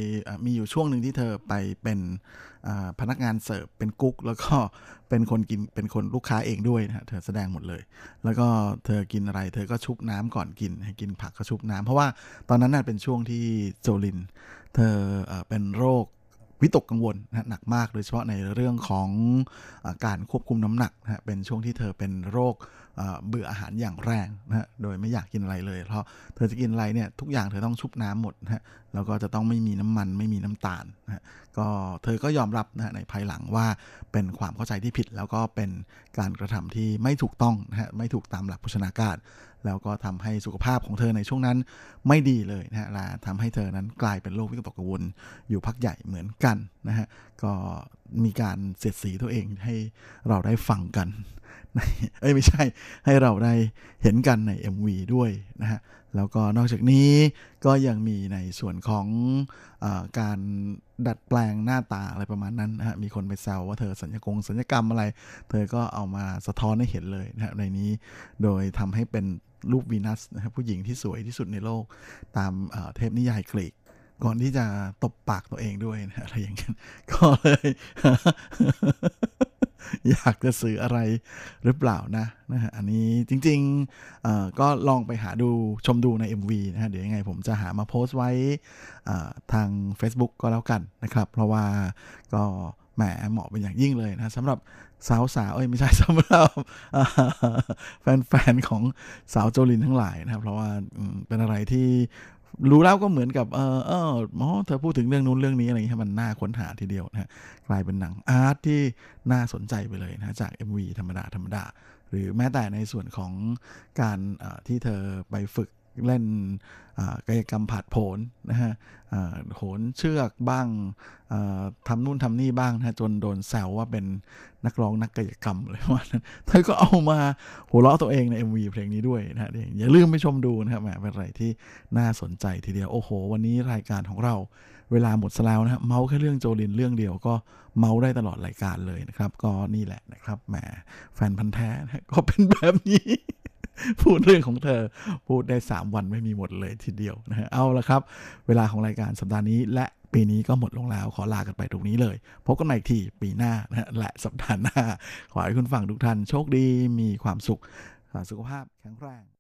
มีอยู่ช่วงหนึ่งที่เธอไปเป็นพนักงานเสิร์ฟเป็นกุ๊กแล้วก็เป็นคนกินเป็นคนลูกค้าเองด้วยนะฮะเธอแสดงหมดเลยแล้วก็เธอกินอะไรเธอก็ชุบน้ำก่อนกินให้กินผักก็ชุบน้ำเพราะว่าตอนนั้นน่ะเป็นช่วงที่โจลินเธอเป็นโรควิตกกังวลนะหนักมากโดยเฉพาะในเรื่องของการควบคุมน้ำหนักนะเป็นช่วงที่เธอเป็นโรคเบื่ออาหารอย่างแรงนะโดยไม่อยากกินอะไรเลยเพราะเธอจะกินอะไรเนี่ยทุกอย่างเธอต้องชุบน้ำหมดนะแล้วก็จะต้องไม่มีน้ำมันไม่มีน้ำตาลนะก็เธอก็ยอมรับนะในภายหลังว่าเป็นความเข้าใจที่ผิดแล้วก็เป็นการกระทำที่ไม่ถูกต้องนะไม่ถูกตามหลักโภชนาการแล้วก็ทำให้สุขภาพของเธอในช่วงนั้นไม่ดีเลยนะฮะและทำให้เธอนั้นกลายเป็นโรควิตกกังวลอยู่พักใหญ่เหมือนกันนะฮะก็มีการเสียดสีตัวเองให้เราได้ฟังกันไม่ใช่ให้เราได้เห็นกันใน MV ด้วยนะฮะแล้วก็นอกจากนี้ก็ยังมีในส่วนของการดัดแปลงหน้าตาอะไรประมาณนั้นนะฮะมีคนไปแซวว่าเธอสัญญกรรมอะไรเธอก็เอามาสะท้อนให้เห็นเลยนะฮะในนี้โดยทำให้เป็นรูปวีนัสนะฮะผู้หญิงที่สวยที่สุดในโลกตามเทพนิยายกรีกก่อนที่จะตบปากตัวเองด้วยนะอะไรอย่างนั้นก็เลย อยากจะสื่ออะไรหรือเปล่านะฮะอันนี้จริงๆก็ลองไปหาดูชมดูใน MV นะฮะเดี๋ยวยังไงผมจะหามาโพสต์ไว้ทาง Facebook ก็แล้วกันนะครับเพราะว่าก็แหมเหมาะเป็นอย่างยิ่งเลยนะสำหรับสาวไม่ใช่สำหรับแฟนๆของสาวโจลินทั้งหลายนะครับเพราะว่าเป็นอะไรที่รู้แล้วก็เหมือนกับเธอพูดถึงเรื่องนู้นเรื่องนี้อะไรอย่างเงี้ยมันน่าค้นหาทีเดียวนะฮะกลายเป็นหนังอาร์ตที่น่าสนใจไปเลยนะจาก MV ธรรมดาหรือแม้แต่ในส่วนของการที่เธอไปฝึกเล่นกายกรรมผาดโผนนะฮะโหนเชือกบ้างทำนู่นทำนี่บ้างนะจนโดนแซวว่าเป็นนักร้องนักกายกรรมอะไรประมาณนั้นเธอก็เอามาหัวเราะตัวเองใน MV เพลงนี้ด้วยนะฮะอย่าลืมไปชมดูนะครับเป็นอะไรที่น่าสนใจทีเดียวโอ้โหวันนี้รายการของเราเวลาหมดซะแล้วนะเมาแค่เรื่องโจลินเรื่องเดียวก็เมาได้ตลอดรายการเลยนะครับก็นี่แหละนะครับแหมแฟนพันธุ์แท้นะก็เป็นแบบนี้ พูดเรื่องของเธอพูดได้3วันไม่มีหมดเลยทีเดียวนะฮะเอาละครับเวลาของรายการสัปดาห์นี้และปีนี้ก็หมดลงแล้วขอลากันไปตรงนี้เลยพบกันใหม่อีกทีปีหน้านะและสัปดาห์หน้าขอให้คุณฟังทุกท่านโชคดีมีความสุขสุขภาพแข็งแรง